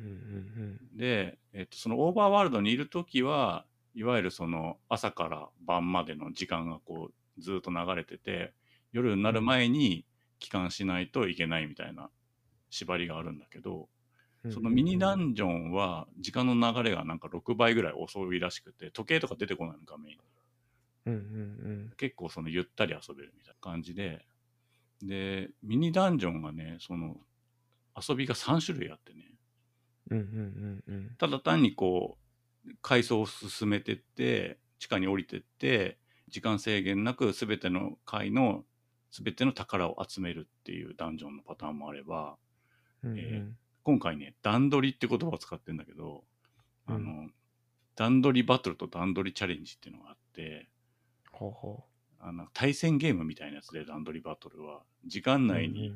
うん、で、そのオーバーワールドにいるときはいわゆるその朝から晩までの時間がこうずっと流れてて夜になる前に帰還しないといけないみたいな縛りがあるんだけど、そのミニダンジョンは時間の流れがなんか6倍ぐらい遅いらしくて時計とか出てこないの画面に、うんうんうん、結構そのゆったり遊べるみたいな感じで、でミニダンジョンがねその遊びが3種類あってね、うんうんうんうん、ただ単にこう階層を進めてって地下に降りてって時間制限なく全ての階の全ての宝を集めるっていうダンジョンのパターンもあれば、うんうん、今回ね段取りって言葉を使ってるんだけど、うん、段取りバトルと段取りチャレンジっていうのがあって、ほうほう、対戦ゲームみたいなやつで段取りバトルは時間内に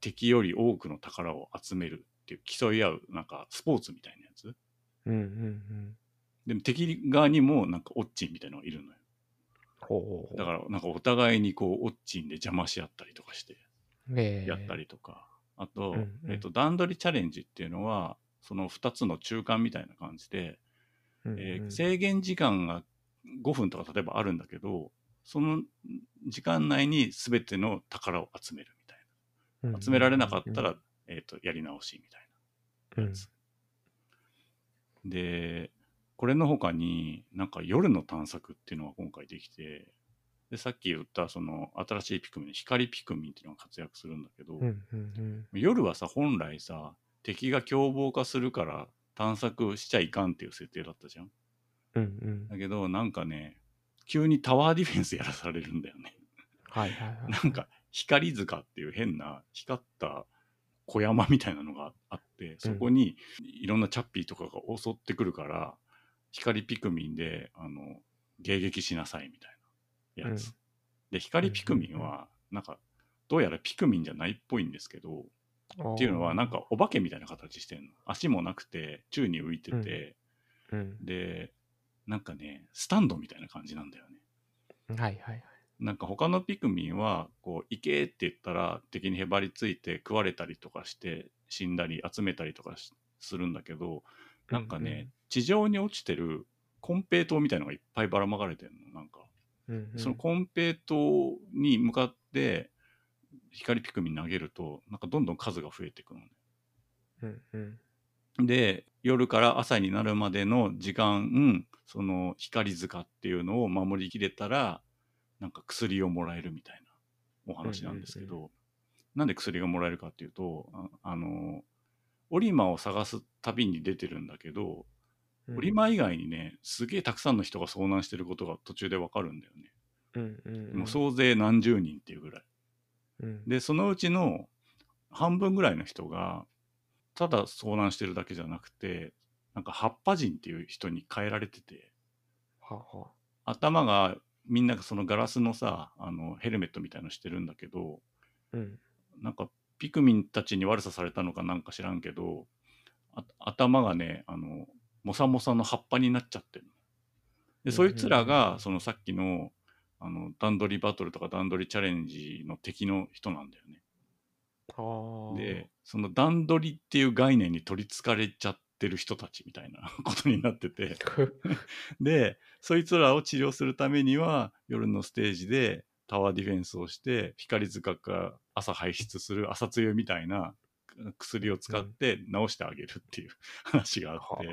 敵より多くの宝を集めるっていう競い合うなんかスポーツみたいなやつ、うんうんうん、でも敵側にもなんかオッチンみたいなのがいるのよ。ほうほう、だからなんかお互いにこうオッチンで邪魔し合ったりとかしてやったりとか、あと、うんうん、段取りチャレンジっていうのはその2つの中間みたいな感じで、うんうん、制限時間が5分とか例えばあるんだけどその時間内に全ての宝を集めるみたいな、うんうん、集められなかったら、やり直しみたいなやつ、うん、でこれの他になんか夜の探索っていうのが今回できて、でさっき言ったその新しいピクミンの光ピクミンっていうのが活躍するんだけど、うんうんうん、夜はさ本来さ敵が凶暴化するから探索しちゃいかんっていう設定だったじゃん、うんうん、だけどなんかね急にタワーディフェンスやらされるんだよねはいはい、はい、なんか光塚っていう変な光った小山みたいなのがあってそこにいろんなチャッピーとかが襲ってくるから、うん、光ピクミンで迎撃しなさいみたいなやつ、うん、で光ピクミンはなんかどうやらピクミンじゃないっぽいんですけど、っていうのはなんかお化けみたいな形してんの、足もなくて宙に浮いてて、うんうん、でなんかねスタンドみたいな感じなんだよね、はいはいはい、なんか他のピクミンはこう行けって言ったら敵にへばりついて食われたりとかして死んだり集めたりとかするんだけど、なんかね、うんうん、地上に落ちてるコンペイトみたいのがいっぱいばらまかれてんの、なんかそのコンペイトに向かって光ピクミン投げるとなんかどんどん数が増えてくるのね、うんうん、で夜から朝になるまでの時間その光塚っていうのを守りきれたらなんか薬をもらえるみたいなお話なんですけど、うんうんうん、なんで薬がもらえるかっていうとオリマを探す旅に出てるんだけどオリマ以外にねすげえたくさんの人が遭難してることが途中でわかるんだよね、うんうんうん、もう総勢何十人っていうぐらい、うん、でそのうちの半分ぐらいの人がただ遭難してるだけじゃなくてなんか葉っぱ人っていう人に変えられてて、はは頭がみんながそのガラスのさヘルメットみたいのしてるんだけど、うん、なんかピクミンたちに悪さされたのかなんか知らんけど頭がねモサモサの葉っぱになっちゃってる。で、そいつらがそのさっきの、段取りバトルとか段取りチャレンジの敵の人なんだよね。あでその段取りっていう概念に取りつかれちゃってる人たちみたいなことになっててでそいつらを治療するためには夜のステージでタワーディフェンスをして光塚から朝排出する朝露みたいな薬を使って治してあげるっていう話があって、うん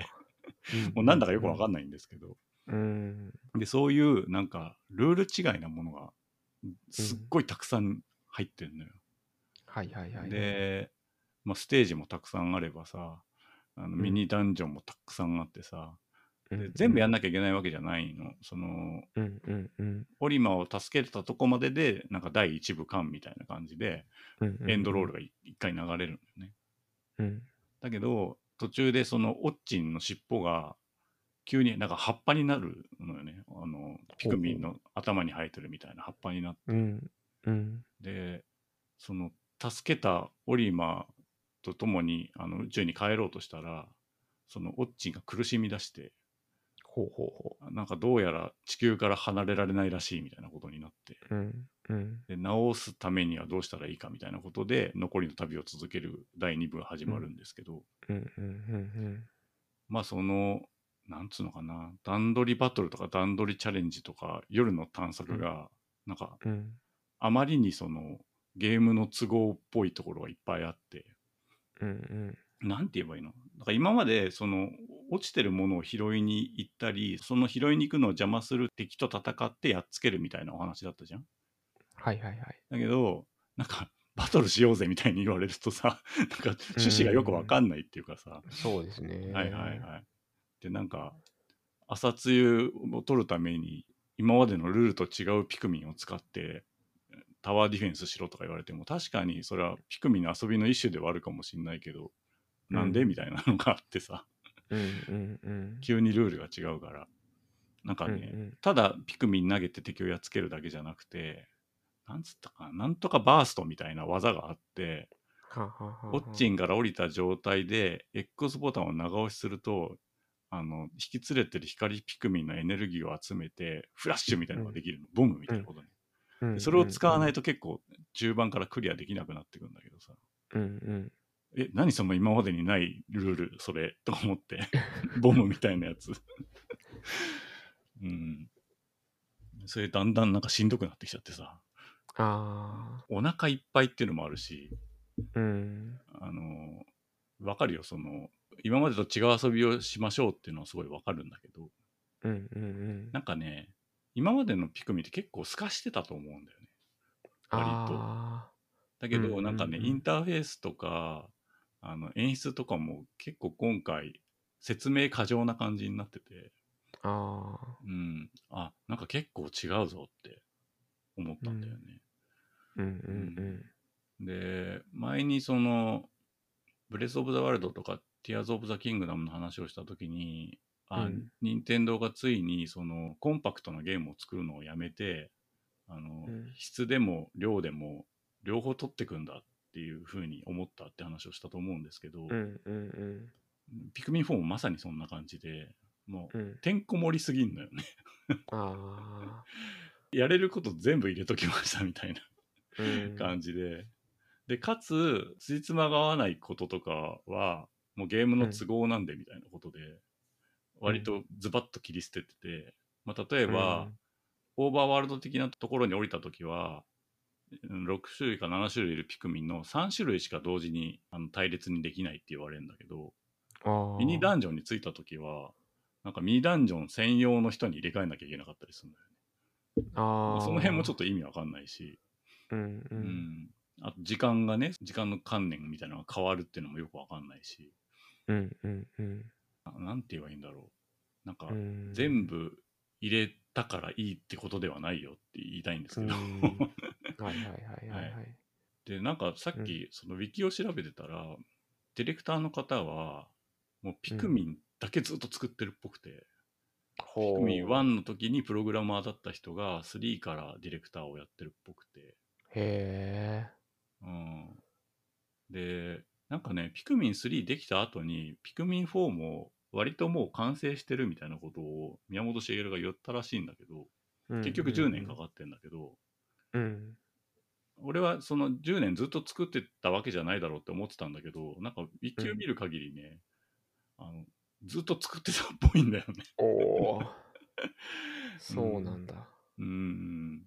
もうなんだかよくわかんないんですけど、うんうん、でそういうなんかルール違いなものがすっごいたくさん入ってんのよ、うん、はいはいはい。で、まあ、ステージもたくさんあればさミニダンジョンもたくさんあってさ、うん、で全部やんなきゃいけないわけじゃないのその、うんうんうん、オリマを助けたとこまででなんか第一部完みたいな感じで、うんうん、エンドロールが一回流れるんだよね、うん、だけど途中でそのオッチンの尻尾が急になんか葉っぱになるのよねピクミンの頭に生えてるみたいな葉っぱになって、うんうん、でその助けたオリマと共に宇宙に帰ろうとしたらそのオッチンが苦しみだしてほうほうほう。なんかどうやら地球から離れられないらしいみたいなことになって、うんうん、で治すためにはどうしたらいいかみたいなことで残りの旅を続ける第2部が始まるんですけど、うんうんうんうん、まあそのなんつうのかな、段取りバトルとか段取りチャレンジとか夜の探索がなんか、うん、あまりにそのゲームの都合っぽいところがいっぱいあって、うんうん、なんて言えばいいの？だから今までその落ちてるものを拾いに行ったり、その拾いに行くのを邪魔する敵と戦ってやっつけるみたいなお話だったじゃん。はいはいはい。だけどなんかバトルしようぜみたいに言われるとさ、なんか趣旨がよくわかんないっていうかさ。そうですね。はいはいはい。でなんか朝露を取るために今までのルールと違うピクミンを使ってタワーディフェンスしろとか言われても、確かにそれはピクミンの遊びの一種ではあるかもしれないけど、なんで、うん、みたいなのがあってさ、うんうんうん、急にルールが違うからなんかね、うんうん、ただピクミン投げて敵をやっつけるだけじゃなくて、なんつったかなんとかバーストみたいな技があって、ホッチンから降りた状態で X ボタンを長押しすると引き連れてる光ピクミンのエネルギーを集めてフラッシュみたいなのができるの、ボムみたいなことに、うんうん、それを使わないと結構中盤からクリアできなくなってくんだけどさ、うんうん、何その今までにないルールそれと思ってボムみたいなやつ、うん、それだんだんなんかしんどくなってきちゃってさ、あ、お腹いっぱいっていうのもあるし、うん、わかるよ、その今までと違う遊びをしましょうっていうのはすごいわかるんだけど、うんうんうん、なんかね今までのピクミンって結構透かしてたと思うんだよね、割と。だけど、うんうんうん、なんかねインターフェースとか演出とかも結構今回説明過剰な感じになってて、あ、うん、あ、なんか結構違うぞって思ったんだよね、うんうんうんうん、で前にそのブレスオブザワールドとかティアーズオブザキングダムの話をしたときに、任天堂がついにそのコンパクトなゲームを作るのをやめて、うん、質でも量でも両方取ってくんだっていうふうに思ったって話をしたと思うんですけど、うんうんうん、ピクミン4もまさにそんな感じで、もうてんこ盛りすぎんのよねあ、やれること全部入れときましたみたいな感じで、でかつつじつまが合わないこととかはもうゲームの都合なんでみたいなことで、割とズバッと切り捨ててて、まあ、例えば、オーバーワールド的なところに降りたときは6種類か7種類いるピクミンの3種類しか同時に隊列にできないって言われるんだけど、ミニダンジョンに着いたときはなんかミニダンジョン専用の人に入れ替えなきゃいけなかったりするんだよね。あ、その辺もちょっと意味わかんないし、うんうんうん、あと時間がね、時間の観念みたいなのが変わるっていうのもよくわかんないし、うんうんうん、なんて言えばいいんだろう、なんか全部入れたからいいってことではないよって言いたいんですけど、はいはいはいはい、はい、でなんかさっきそのウィキを調べてたら、ディレクターの方はもうピクミンだけずっと作ってるっぽくて、ピクミン1の時にプログラマーだった人が3からディレクターをやってるっぽくて、へー、うん、でなんかねピクミン3できた後にピクミン4も割ともう完成してるみたいなことを宮本茂が言ったらしいんだけど、うんうんうん、結局10年かかってんだけど、うん、俺はその10年ずっと作ってたわけじゃないだろうって思ってたんだけど、なんか一級見る限りね、うん、ずっと作ってたっぽいんだよねおーそうなんだ、うん、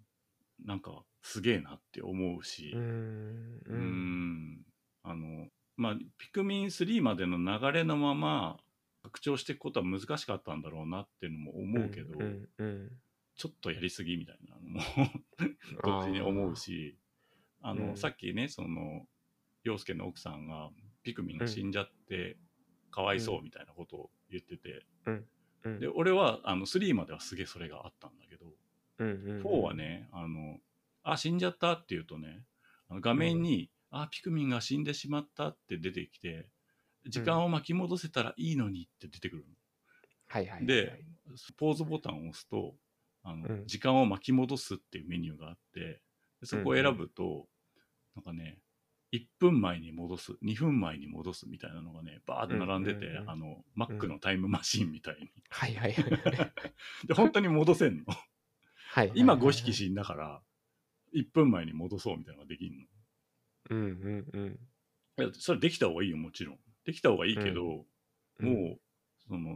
なんかすげえなって思うし、まあピクミン3までの流れのまま拡張していくことは難しかったんだろうなっていうのも思うけど、うんうんうん、ちょっとやりすぎみたいなのも同時に思うし、うん、さっきねその陽介の奥さんがピクミンが死んじゃって、うん、かわいそうみたいなことを言ってて、うんうん、で俺は3まではすげえそれがあったんだけど、うんうんうん、4はねあ死んじゃったって言うとね、画面に、うん、あピクミンが死んでしまったって出てきて、時間を巻き戻せたらいいのにって出てくるの、うん、はいはいはい、でポーズボタンを押すとうん、時間を巻き戻すっていうメニューがあって、そこを選ぶと、うん、なんかね1分前に戻す、2分前に戻すみたいなのがね、バーって並んでて、うんうんうん、マックのタイムマシンみたいに。はいはいはい。で、本当に戻せんの。はい。今5色死んだから、1分前に戻そうみたいなのができんの。うんうんうん。いや、それできた方がいいよ、もちろん。できた方がいいけど、うん、も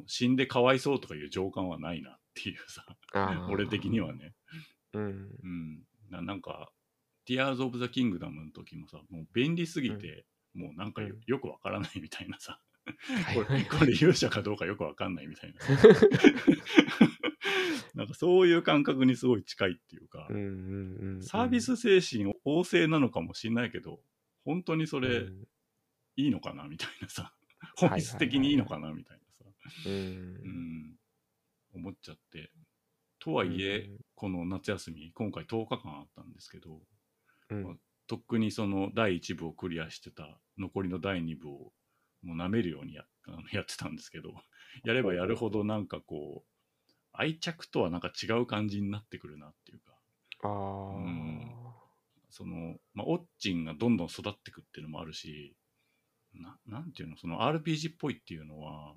う、死んでかわいそうとかいう情感はないなっていうさ、俺的にはね。うん。うん。なんか、ティアーズ・オブ・ザ・キングダムの時もさ、もう便利すぎて、うん、もうなんか よくわからないみたいなさ、うん、これ勇者かどうかよくわかんないみたいなさ、なんかそういう感覚にすごい近いっていうか、うんうんうん、サービス精神旺盛なのかもしれないけど、本当にそれいいのかなみたいなさ、うん、本質的にいいのかなみたいなさ、はいはいはい、うん、思っちゃって。とはいえ、うん、この夏休み、今回10日間あったんですけど、まあ、とっくにその第1部をクリアしてた残りの第2部をもう舐めるように やってたんですけど、やればやるほどなんかこう愛着とはなんか違う感じになってくるなっていうか、あ、うん、その、まあ、オッチンがどんどん育ってくっていうのもあるし、 なんていうの、その RPG っぽいっていうのは、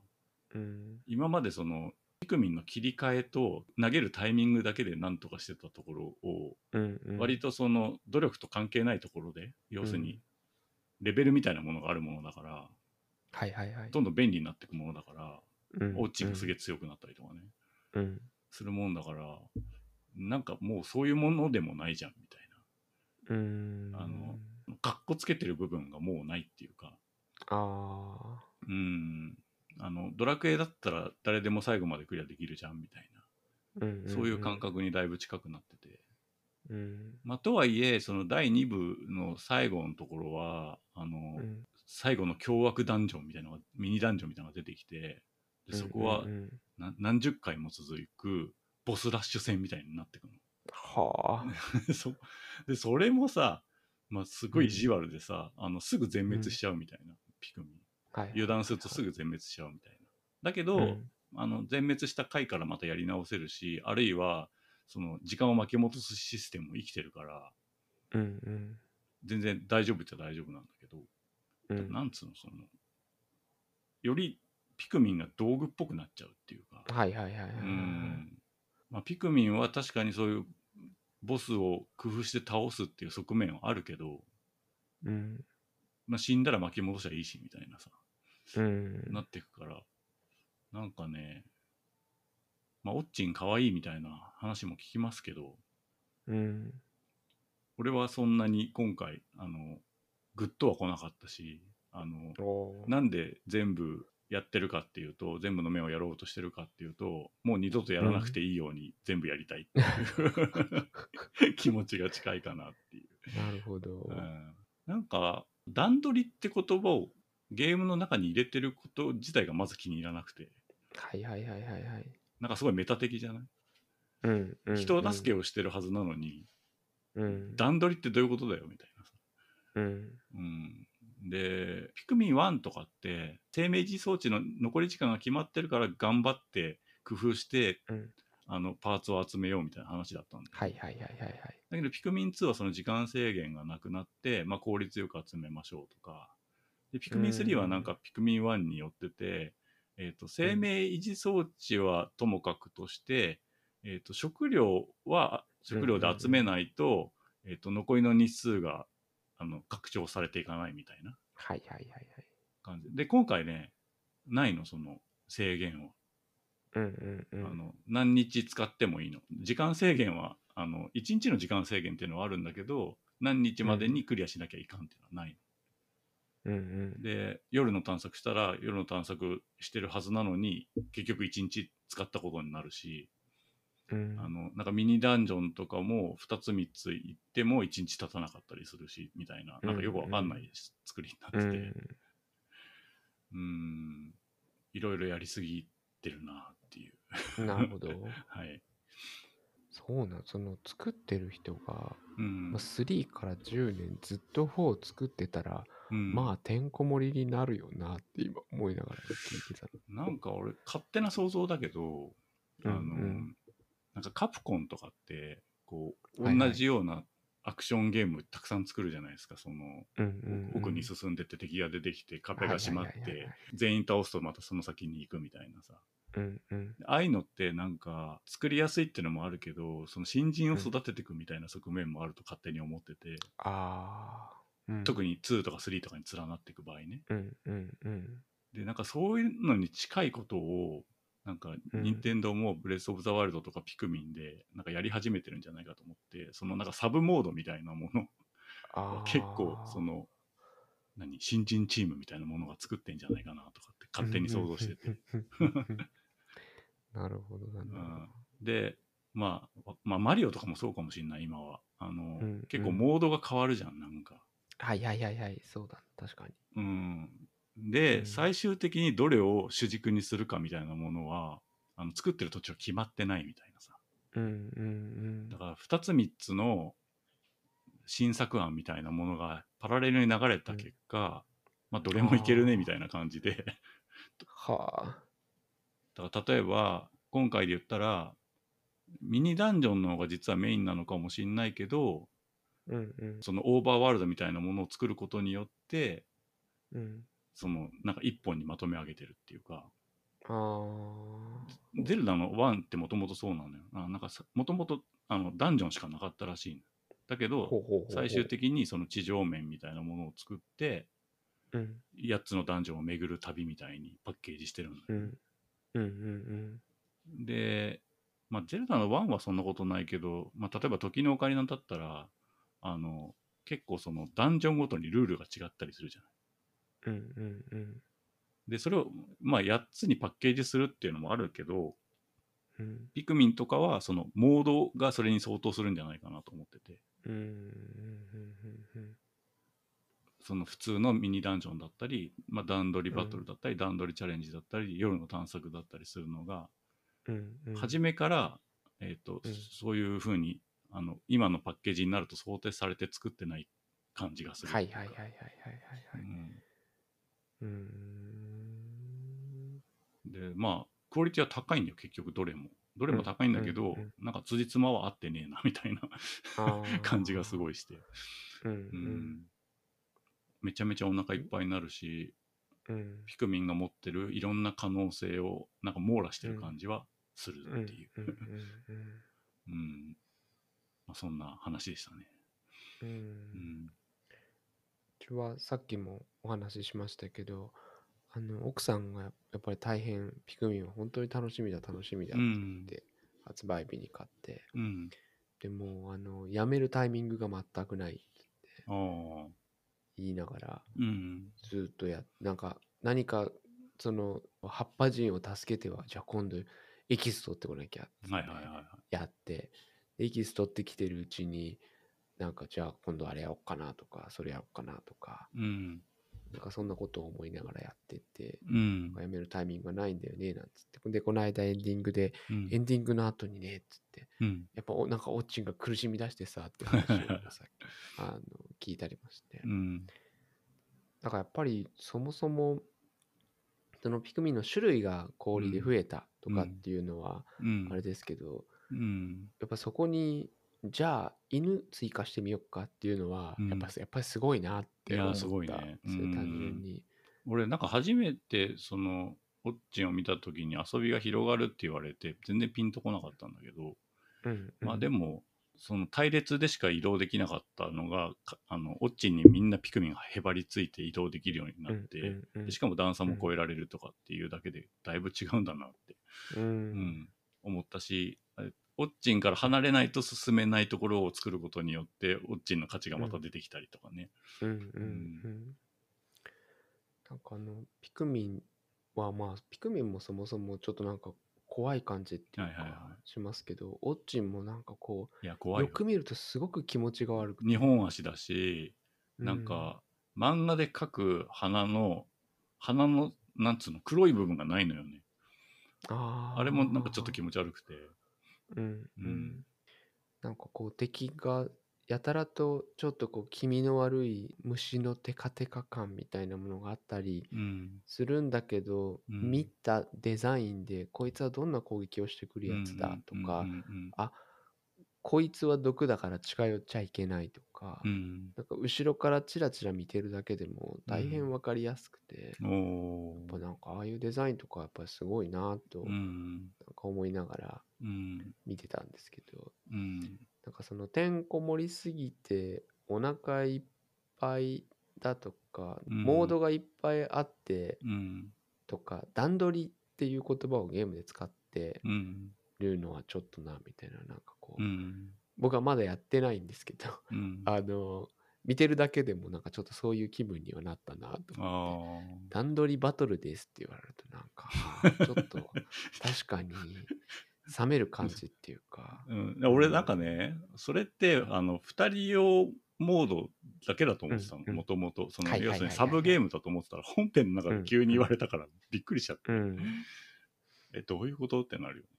うん、今までそのピクミンの切り替えと投げるタイミングだけで何とかしてたところを、うんうん、割とその努力と関係ないところで、要するにレベルみたいなものがあるものだから、うん、はいはいはい、どんどん便利になっていくものだから、うん、オッチがすげえ強くなったりとかね、うん、するもんだから、なんかもうそういうものでもないじゃんみたいな、かっこつけてる部分がもうないっていうか、あ、うん、ドラクエだったら誰でも最後までクリアできるじゃんみたいな、うんうんうん、そういう感覚にだいぶ近くなってて、うん、まあ、とはいえその第2部の最後のところはうん、最後の凶悪ダンジョンみたいなのが、ミニダンジョンみたいなのが出てきて、でそこは、うんうんうん、何十回も続くボスラッシュ戦みたいになってくるの。はあ。でそれもさ、まあ、すごい意地悪でさ、うん、すぐ全滅しちゃうみたいな、うん、ピクミン。油断するとすぐ全滅しちゃうみたいな。だけど、うん、全滅した回からまたやり直せるし、あるいはその時間を巻き戻すシステムも生きてるから、うんうん、全然大丈夫っちゃ大丈夫なんだけど、うん、なんつうの、そのよりピクミンが道具っぽくなっちゃうっていうか、はいはいはいはい、うん、まあ、ピクミンは確かにそういうボスを工夫して倒すっていう側面はあるけど、うん、まあ、死んだら巻き戻しゃいいしみたいなさ、うん、なってくから、なんかね、まあ、オッチン可愛いみたいな話も聞きますけど、うん、俺はそんなに今回グッとは来なかったし、なんで全部やってるかっていうと、全部の面をやろうとしてるかっていうと、もう二度とやらなくていいように全部やりたいっていう、うん、気持ちが近いかなっていう。なるほど。うん、なんか段取りって言葉をゲームの中に入れてること自体がまず気に入らなくて、はいはいはいはいはい、なんかすごいメタ的じゃない、うんうん、人助けをしてるはずなのに、うん、段取りってどういうことだよみたいなさ、うんうん、でピクミン1とかって生命維持装置の残り時間が決まってるから頑張って工夫して、うん、パーツを集めようみたいな話だったんで、はいはいはいはいはい、だけどピクミン2はその時間制限がなくなって、まあ、効率よく集めましょうとかで、ピクミン3はなんかピクミン1によってて、生命維持装置はともかくとして、食料は食料で集めないと、残りの日数が拡張されていかないみたいな感じ、はいはいはいはい、で今回ねないの、その制限を、うんうんうん、何日使ってもいいの。時間制限は1日の時間制限っていうのはあるんだけど、何日までにクリアしなきゃいかんっていうのはないの、うんうん、で夜の探索したら夜の探索してるはずなのに結局1日使ったことになるし、うん、なんかミニダンジョンとかも2つ3つ行っても1日経たなかったりするしみたいな、なんかよくわかんない作りになってて、うんうん、いろいろやりすぎてるなっていう。なるほど。はい。そうなん、その作ってる人が、うん、まあ、3から10年ずっと4を作ってたら、うん、まあてんこ盛りになるよなって今思いながら聞いてた。なんか俺勝手な想像だけど、うんうん、なんかカプコンとかってこう同じようなアクションゲームたくさん作るじゃないですか。その、奥に進んでって敵が出てきて壁が閉まって全員倒すとまたその先に行くみたいなさ、ああいうのってなんか作りやすいってのもあるけど、その新人を育てていくみたいな側面もあると勝手に思ってて、特に2とか3とかに連なっていく場合ね、でなんかそういうのに近いことをなんか任天堂もブレスオブザワイルドとかピクミンでなんかやり始めてるんじゃないかと思って、そのなんかサブモードみたいなものは結構その何新人チームみたいなものが作ってんじゃないかなとかって勝手に想像しててなるほどだな。で、まあマリオとかもそうかもしれない今は結構モードが変わるじゃん、なんかはいそうだ確かにで、最終的にどれを主軸にするかみたいなものは作ってる途中は決まってないみたいなさ、だから2つ3つの新作案みたいなものがパラレルに流れた結果、どれもいけるねみたいな感じでだから例えば今回で言ったらミニダンジョンの方が実はメインなのかもしれないけど、そのオーバーワールドみたいなものを作ることによって、そのなんか一本にまとめ上げてるっていうか、ゼルダの1ってもともとそうなのよ。なんかもともとダンジョンしかなかったらしいんだけど、最終的にその地上面みたいなものを作って、8つのダンジョンを巡る旅みたいにパッケージしてるんだよ、で、ゼルダの1はそんなことないけど、例えば時のオカリナだったら結構そのダンジョンごとにルールが違ったりするじゃない。でそれを8つにパッケージするっていうのもあるけど、ピクミンとかはそのモードがそれに相当するんじゃないかなと思ってて、その普通のミニダンジョンだったり、段取りバトルだったり、段取りチャレンジだったり、夜の探索だったりするのが、初めから、そういう風に今のパッケージになると想定されて作ってない感じがする。でクオリティは高いんだよ結局どれも高いんだけど、なんか辻褄は合ってねえなみたいな感じがすごいして、めちゃめちゃお腹いっぱいになるし、ピクミンが持ってるいろんな可能性をなんか網羅してる感じはするっていうそんな話でしたね。うちはさっきもお話ししましたけど、奥さんがやっぱり大変ピクミンは本当に楽しみだって言って、発売日に買って、でもやめるタイミングが全くないって言いながら、ずっと何かその葉っぱ人を助けてはじゃあ今度エキス取ってこなきゃってやって、エキス取ってきてるうちになんかじゃあ今度あれやろうかなとかそれやろうかなとか、なんかそんなことを思いながらやってて、やめるタイミングがないんだよねなんつって、でこの間エンディングで、エンディングの後にねっつって、やっぱなんかオッチンが苦しみ出してさって話をさ聞いたりまして、だからやっぱりそもそもそのピクミンの種類が氷で増えたとかっていうのはあれですけど、やっぱそこにじゃあ犬追加してみようかっていうのはやっぱりすごいなって思った。いやすごいね。それ単純に。俺なんか初めてそのオッチンを見た時に遊びが広がるって言われて全然ピンとこなかったんだけど、でもその隊列でしか移動できなかったのがオッチンにみんなピクミンがへばりついて移動できるようになって、でしかも段差も超えられるとかっていうだけでだいぶ違うんだなって、思ったし、オッチンから離れないと進めないところを作ることによってオッチンの価値がまた出てきたりとかね。なんかピクミンはピクミンもそもそもちょっとなんか怖い感じっていうかしますけど、オッチンもなんかこうよく見るとすごく気持ちが悪くて2本足だし、なんか漫画で描く花のなんつうの黒い部分がないのよね。あれもなんかちょっと気持ち悪くて。なんかこう敵がやたらとちょっとこう気味の悪い虫のテカテカ感みたいなものがあったりするんだけど、見たデザインでこいつはどんな攻撃をしてくるやつだとか、あこいつは毒だから近寄っちゃいけないとか、うん、なんか後ろからチラチラ見てるだけでも大変わかりやすくて、うん、やっぱなんかああいうデザインとかやっぱすごいなとなんか思いながら見てたんですけど、うんうん、なんかそのてんこ盛りすぎてお腹いっぱいだとか、うん、モードがいっぱいあってとか、うん、段取りっていう言葉をゲームで使って、うんるのはちょっとなみたいななんかこう、うん、僕はまだやってないんですけど、うん、見てるだけでもなんかちょっとそういう気分にはなったなと思って段取りバトルですって言われるとなんかちょっと確かに冷める感じっていうか、うんうん、俺なんかねそれって2人用モードだけだと思ってたのもともと要するにサブゲームだと思ってたら本編の中で急に言われたからびっくりしちゃって、うんうん、どういうことってなるよね。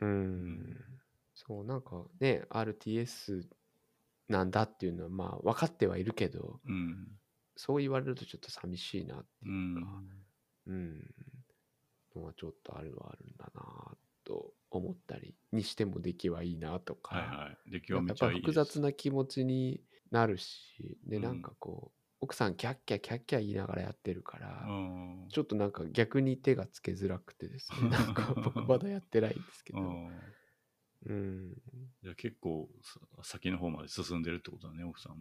うん、そうなんかね RTS なんだっていうのはまあ分かってはいるけど、うん、そう言われるとちょっと寂しいなっていうか、うんのはちょっとあるはあるんだなと思ったりにしても出来はいいなとか、はいはい、出来はめちゃいいです。やっぱ複雑な気持ちになるしでなんかこう、うん、奥さんキャッキャキャッキャ言いながらやってるから、うん、ちょっとなんか逆に手がつけづらくてですねなんか僕まだやってないんですけど、うん、いや結構先の方まで進んでるってことだね奥さんも。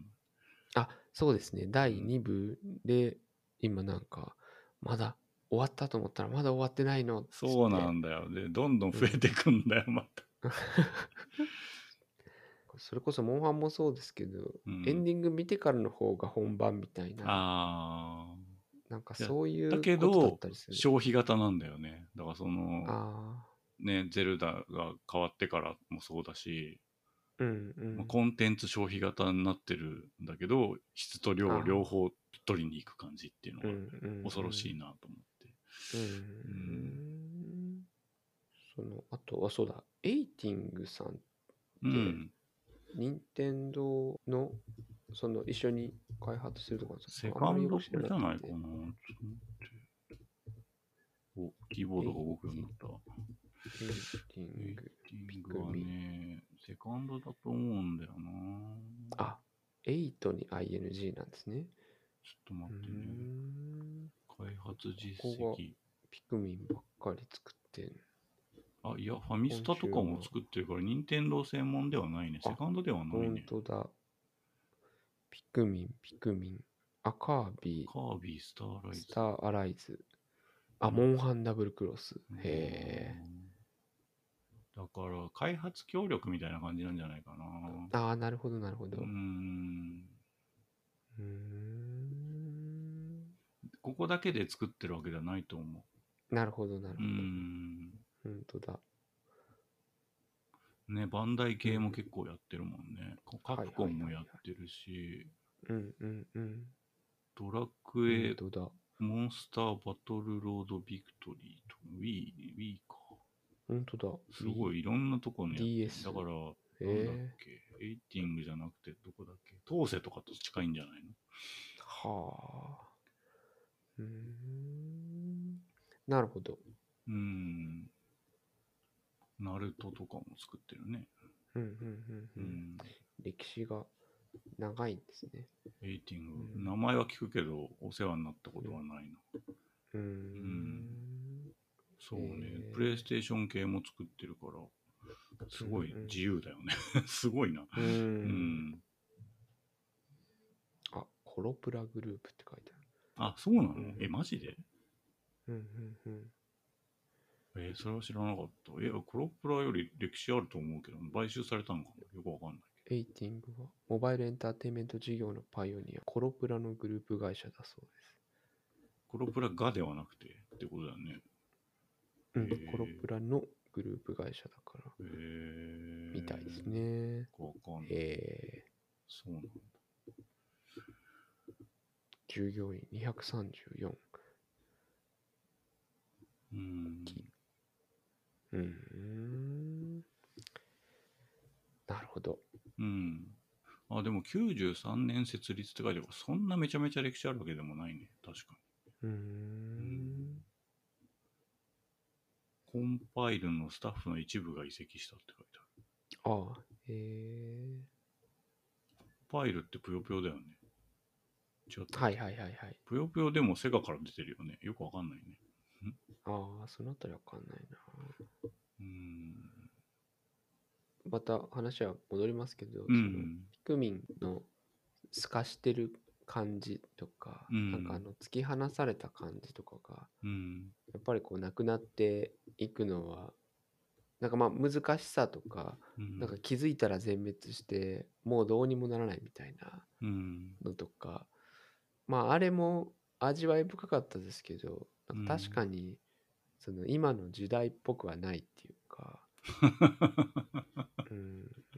あ、そうですね第2部で今なんかまだ終わったと思ったらまだ終わってないのってそうなんだよでどんどん増えてくんだよ、うん、またそれこそモンハンもそうですけど、うん、エンディング見てからの方が本番みたいな、あなんかそういうことだったりする。だけど消費型なんだよね。だからそのあ、ね、ゼルダが変わってからもそうだし、うんうんまあ、コンテンツ消費型になってるんだけど質と量を両方取りに行く感じっていうのが恐ろしいなと思って、うんうんうん、そのあとはそうだエイティングさんって、うん任天堂のその一緒に開発するとかセカンドじゃないかな。お、キーボードが動くようになった。エイティングはね、セカンドだと思うんだよな。あ、8に ING なんですね。ちょっと待ってね。開発実績。ここピクミンばっかり作ってん。あ、いや、ファミスタとかも作ってるから、任天堂専門ではないね。セカンドではないね。本当だ。ピクミン。あ、カービー、スターアライズ。あ、モンハンダブルクロス。へぇ。だから、開発協力みたいな感じなんじゃないかな。あー、なるほど、なるほど。ここだけで作ってるわけではないと思う。なるほど、なるほど。本当だね、バンダイ系も結構やってるもんね、うん、カプコンもやってるし、うんうんうん、ドラクエ、モンスターバトルロードビクトリーと Wii か本当だすごいいろんなとこにやってるだからなんだっけエイティングじゃなくてどこだっけトーセとかと近いんじゃないのはあなるほどナルトとかも作ってるね。歴史が長いんですね。エイティング、うん、名前は聞くけどお世話になったことはないな。そうね、プレイステーション系も作ってるからすごい自由だよね。すごいな。あ、コロプラグループって書いてある。あ、そうなの？マジで？それは知らなかった。コロプラより歴史あると思うけど、買収されたのかな？よくわかんないけど。エイティングは、モバイルエンターテインメント事業のパイオニア、コロプラのグループ会社だそうです。コロプラがではなくてってことだよね。うん、コロプラのグループ会社だから。みたいですね。わかんない。そうなんだ。従業員234。なるほど。うん。あ、でも93年設立って書いてあるから、そんなめちゃめちゃ歴史あるわけでもないね。確かに。コンパイルのスタッフの一部が移籍したって書いてある。ああ、パイルってぷよぷよだよね。違った。はいはいはいはい。ぷよぷよでもセガから出てるよね。よくわかんないね。ああ、そのあたりわかんないな。また話は戻りますけど、そのピクミンの透かしてる感じとか、なんか突き放された感じとかが、やっぱりこうなくなっていくのは、なんかまあ難しさとか、なんか気づいたら全滅して、もうどうにもならないみたいなのとか、まああれも味わい深かったですけど、なんか確かにその今の時代っぽくはないっていうか、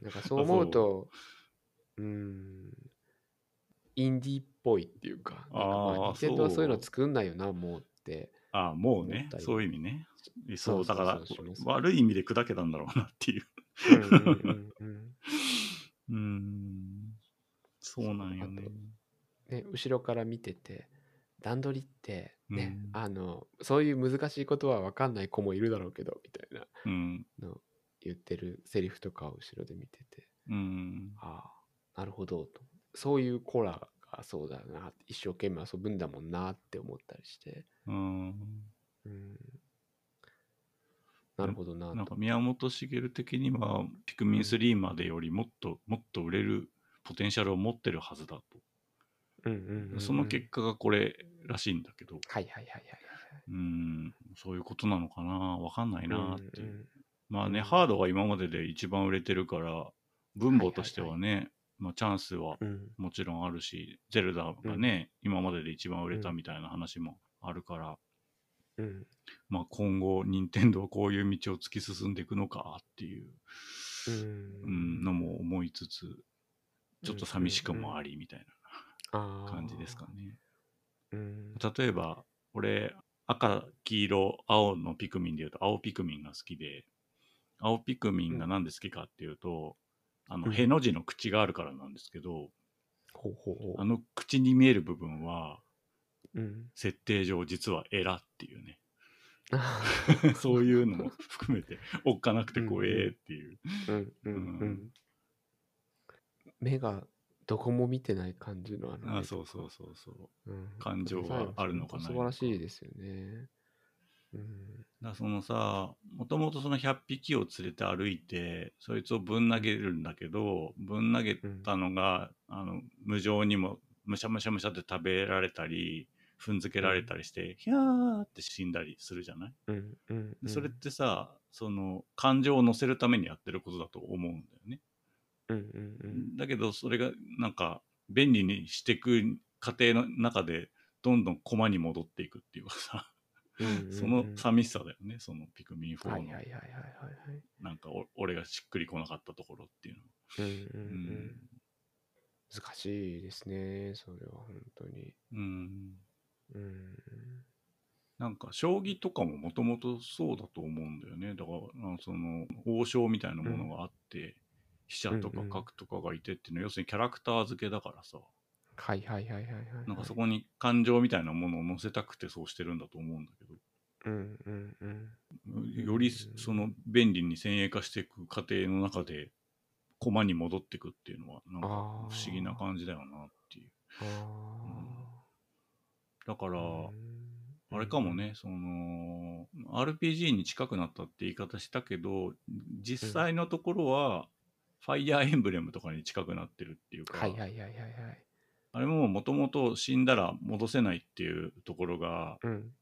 なんかそう思うと、インディーっぽいっていうか、ニセンドはそういうの作んないよな、もうって。ああ、もうね、そういう意味ね。そう、だから悪い意味で砕けたんだろうなっていう。そうなんよね。ね、後ろから見てて、段取りってね、そういう難しいことは分かんない子もいるだろうけどみたいなの言ってるセリフとかを後ろで見てて、ああ、なるほどと。そういうコラがそうだな、一生懸命遊ぶんだもんなって思ったりして、なるほどな。なんか宮本茂的にはピクミン3までよりもっと売れるポテンシャルを持ってるはずだと、その結果がこれらしいんだけど、そういうことなのかな、わかんないなっていう。まあね、ハードが今までで一番売れてるから分母としてはね、まあ、チャンスはもちろんあるし、ゼルダがね、今までで一番売れたみたいな話もあるから、まあ今後任天堂はこういう道を突き進んでいくのかっていうのも思いつつ、ちょっと寂しくもありみたいな感じですかね。例えば俺、赤黄色青のピクミンでいうと青ピクミンが好きで、青ピクミンがなんで好きかっていうと、への字の口があるからなんですけど、あの口に見える部分は、設定上実はエラっていうね、そういうのも含めておっかなくて怖えっていう。目がどこも見てない感じのあ、そうそうそうそう、感情があるのかな。素晴らしいですよね。だそのさ、もともとその100匹を連れて歩いてそいつをぶん投げるんだけど、ぶん投げたのが、無情にもむしゃむしゃむしゃって食べられたり踏んづけられたりして、ひゃーって死んだりするじゃない、それってさ、その感情を乗せるためにやってることだと思うんだよね、だけどそれがなんか便利にしていく過程の中でどんどん駒に戻っていくっていうかさ、その寂しさだよね、そのピクミン4のなんか俺がしっくりこなかったところっていうのは、難しいですね、それは本当に。なんか将棋とかももともとそうだと思うんだよね。だからその王将みたいなものがあって、飛車とか角とかがいてっていうのは、要するにキャラクター付けだからさ、なんかそこに感情みたいなものを乗せたくてそうしてるんだと思うんだけど、よりその便利に先鋭化していく過程の中で駒に戻っていくっていうのはなんか不思議な感じだよなっていう、だからあれかもね、その RPG に近くなったって言い方したけど、実際のところはファイヤーエンブレムとかに近くなってるっていうか、あれももともと死んだら戻せないっていうところが、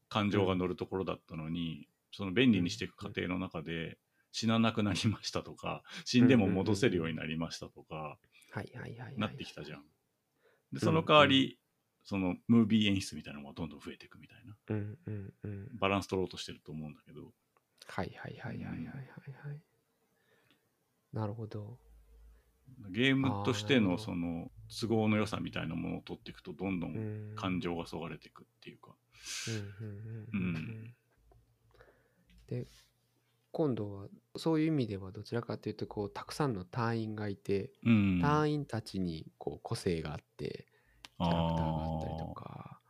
感情が乗るところだったのに、その便利にしていく過程の中で死ななくなりましたとか、死んでも戻せるようになりましたとかなってきたじゃん。でその代わり、そのムービー演出みたいなのがどんどん増えていくみたいな、バランス取ろうとしてると思うんだけど、なるほど。ゲームとしてのその都合の良さみたいなものを取っていくと、どんどん感情がそがれていくっていうか、で今度はそういう意味ではどちらかというと、こうたくさんの隊員がいて、隊員たちにこう個性があってキャラクターがあったりとか、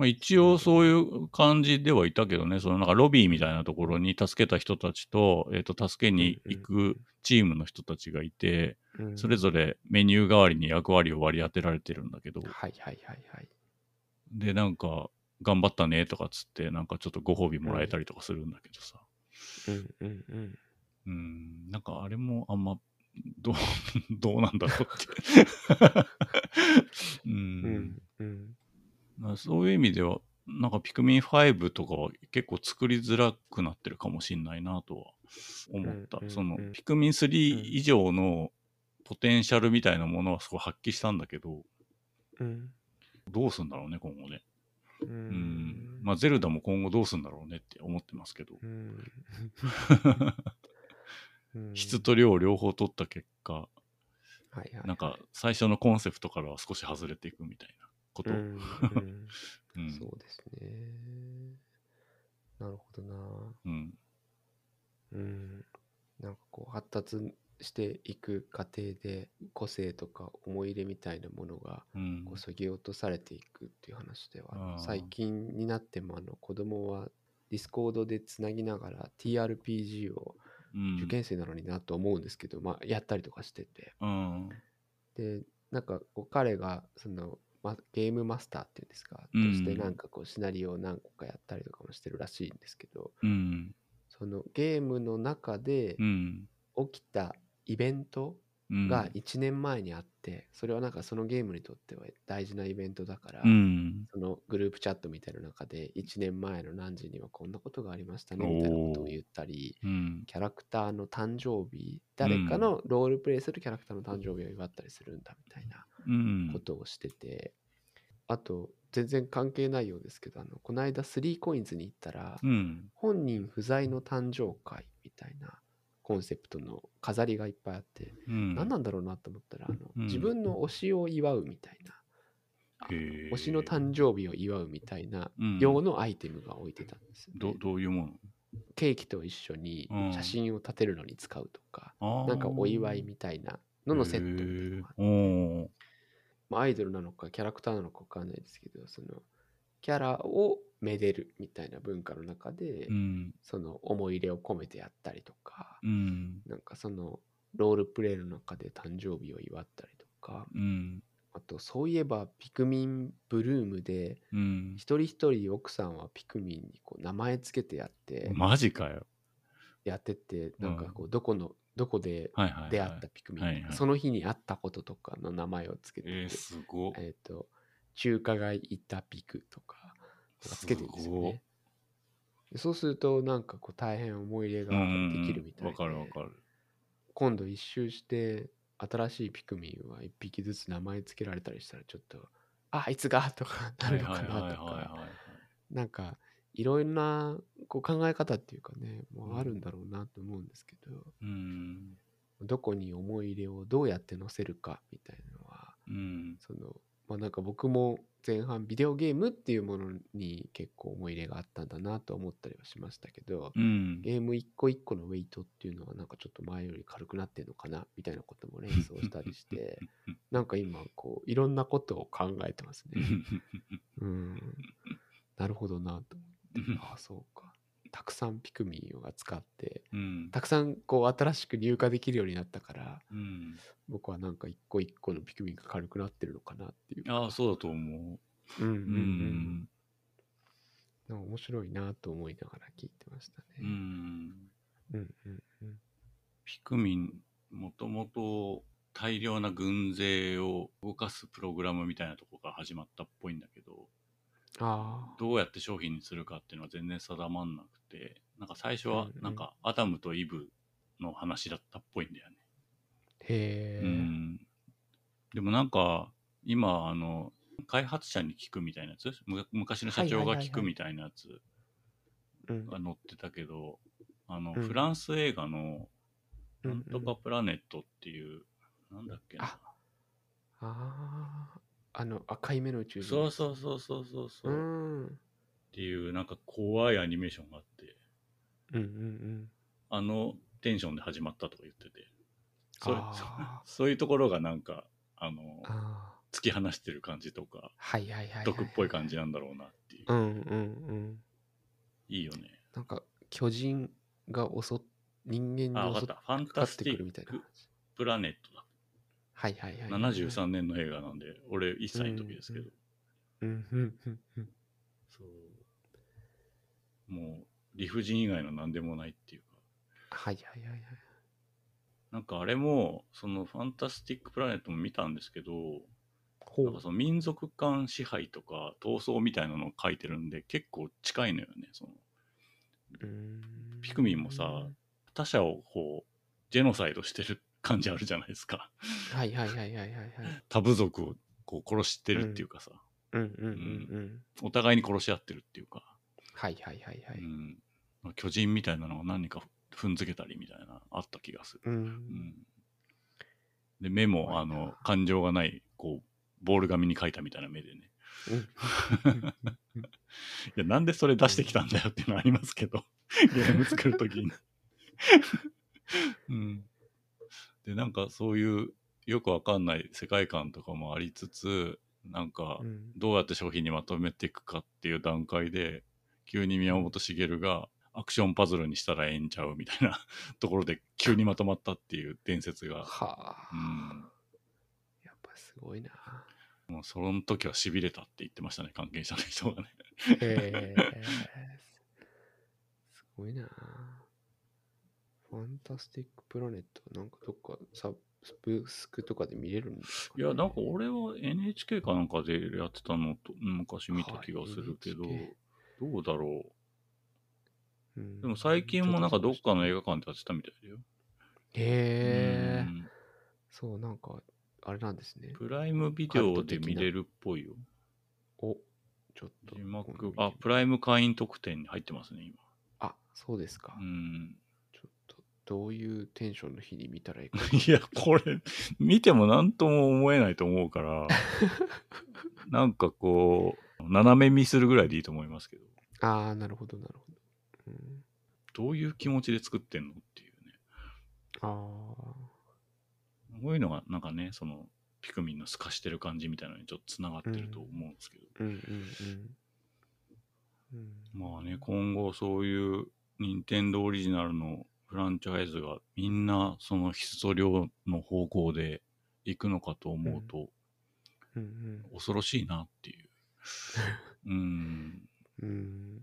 まあ、一応そういう感じではいたけどね、そのなんかロビーみたいなところに助けた人たちと、助けに行くチームの人たちがいて、うん、それぞれメニュー代わりに役割を割り当てられてるんだけど、はいはいはいはい。で、なんか、頑張ったねとかっつって、なんかちょっとご褒美もらえたりとかするんだけどさ。うんうんうん。なんかあれもあんま、どうなんだろうって、うんうん、そういう意味ではなんかピクミン5とかは結構作りづらくなってるかもしれないなとは思った、うんうんうん、そのピクミン3以上のポテンシャルみたいなものはすごい発揮したんだけど、うん、どうするんだろうね今後ね、まあ、ゼルダも今後どうするんだろうねって思ってますけど、質と量を両方取った結果、はいはいはい、なんか最初のコンセプトからは少し外れていくみたいなこと、うん、そうですね。なるほどな。うん。なんかこう発達していく過程で個性とか思い入れみたいなものがこう削ぎ落とされていくっていう話では、最近になっても子供はディスコードでつなぎながら TRPG を受験生なのになと思うんですけど、まあ、やったりとかしてて、でなんかこう彼がそのゲームマスターっていうんですか、としてなんかこうシナリオを何個かやったりとかもしてるらしいんですけど、そのゲームの中で起きたイベントが1年前にあって、それはなんかそのゲームにとっては大事なイベントだから、そのグループチャットみたいな中で1年前の何時にはこんなことがありましたねみたいなことを言ったり、キャラクターの誕生日、誰かのロールプレイするキャラクターの誕生日を祝ったりするんだみたいなことをしてて、あと全然関係ないようですけど、この間3COINSに行ったら、本人不在の誕生会みたいなコンセプトの飾りがいっぱいあって、何なんだろうなと思ったら、自分の推しを祝うみたいな、推しの誕生日を祝うみたいな用のアイテムが置いてたんですよね。どういうもの？ケーキと一緒に写真を立てるのに使うとか、なんかお祝いみたいなのセットみたいなのがあって、まあ、アイドルなのかキャラクターなのか分かんないですけど、そのキャラをめでるみたいな文化の中で、その思い入れを込めてやったりとか、なんかそのロールプレイの中で誕生日を祝ったりとか、あとそういえばピクミンブルームで、一人一人奥さんはピクミンにこう名前つけてやってマジかよやってて、なんかこうどこで出会ったピクミン、はいはいはい、その日に会ったこととかの名前をつけて、すごい、中華街行ったピクとかつけてるんですよね。そうするとなんかこう大変思い入れができるみたいで、わかる。今度一周して新しいピクミンは一匹ずつ名前つけられたりしたら、ちょっとあいつがとかなるのかなとか、なんかいろいろなこう考え方っていうかね、もうあるんだろうなと思うんですけど、どこに思い入れをどうやって乗せるかみたいなのは、そのまあ、なんか僕も前半ビデオゲームっていうものに結構思い入れがあったんだなと思ったりはしましたけど、ゲーム一個一個のウェイトっていうのはなんかちょっと前より軽くなってるのかなみたいなことも連想したりしてなんか今こういろんなことを考えてますね。なるほどなと思って、ああそうか、たくさんピクミンを使って、たくさんこう新しく入荷できるようになったから、僕はなんか一個一個のピクミンが軽くなってるのかなっていう。ああ、そうだと思う。なんか面白いなと思いながら聞いてましたね。ピクミン、もともと大量な軍勢を動かすプログラムみたいなとこが始まったっぽいんだけど、どうやって商品にするかっていうのは全然定まんなくて、なんか最初はなんかアダムとイブの話だったっぽいんだよね。へえ。でもなんか今開発者に聞くみたいなやつ、昔の社長が聞くみたいなやつが載ってたけど、フランス映画のなんとかプラネットっていう、なんだっけな。赤い目の宇宙人、そう、っていうなんか怖いアニメーションがあって、テンションで始まったとか言ってて、そういうところがなんか突き放してる感じとか、毒っぽい感じなんだろうなっていうんうんうん。いいよね。なんか巨人が人間に襲ってかかってくるみたいな。ファンタスティックプラネットだ。はいはいはい。73年の映画なんで、俺1歳の時ですけど。うんうんうんうん。そう。もう理不尽以外の何でもないっていうか。はいはいはいはい。なんかあれもそのファンタスティックプラネットも見たんですけど、なんかその民族間支配とか闘争みたいなのを書いてるんで結構近いのよね。そのピクミンもさ、他者をこうジェノサイドしてる感じあるじゃないですか。はいはいはいはいはい、はい、他部族をこう殺してるっていうかさ、うん、うんうんうんうん、お互いに殺し合ってるっていうか。はいはいはいはい。うん、巨人みたいなのが何か踏んづけたりみたいなあった気がする。うんうん、で目もあの感情がないこうボール紙に描いたみたいな目でね。うん、いやなんでそれ出してきたんだよっていうのありますけど、ゲーム作るときに、うん。でなんかそういうよくわかんない世界観とかもありつつ、なんかどうやって商品にまとめていくかっていう段階で急に宮本茂がアクションパズルにしたらええんちゃうみたいなところで急にまとまったっていう伝説が、はあ、うん、やっぱすごいな。もうその時はしびれたって言ってましたね、関係者の人がね。へえ、すごいな。ファンタスティックプラネットなんかどっかサブスクとかで見れるんですか、ね、いやなんか俺は NHK かなんかでやってたのと昔見た気がするけど、はい、どうだろう。でも最近もなんかどっかの映画館でやってたみたいだよ。へえ、うん。そうなんかあれなんですね。プライムビデオで見れるっぽいよ。お、ちょっと字幕、あ、プライム会員特典に入ってますね今。あ、そうですか。うん。ちょっとどういうテンションの日に見たらいいか。いやこれ見てもなんとも思えないと思うから、なんかこう斜め見するぐらいでいいと思いますけど。ああ、なるほどなるほど。どういう気持ちで作ってんのっていうね。ああ。こういうのがなんかね、そのピクミンの透かしてる感じみたいなのにちょっとつながってると思うんですけど。うんうんうんうん、まあね、今後そういう任天堂オリジナルのフランチャイズがみんなその質素量の方向で行くのかと思うと、うんうんうん、恐ろしいなっていう。うん。うん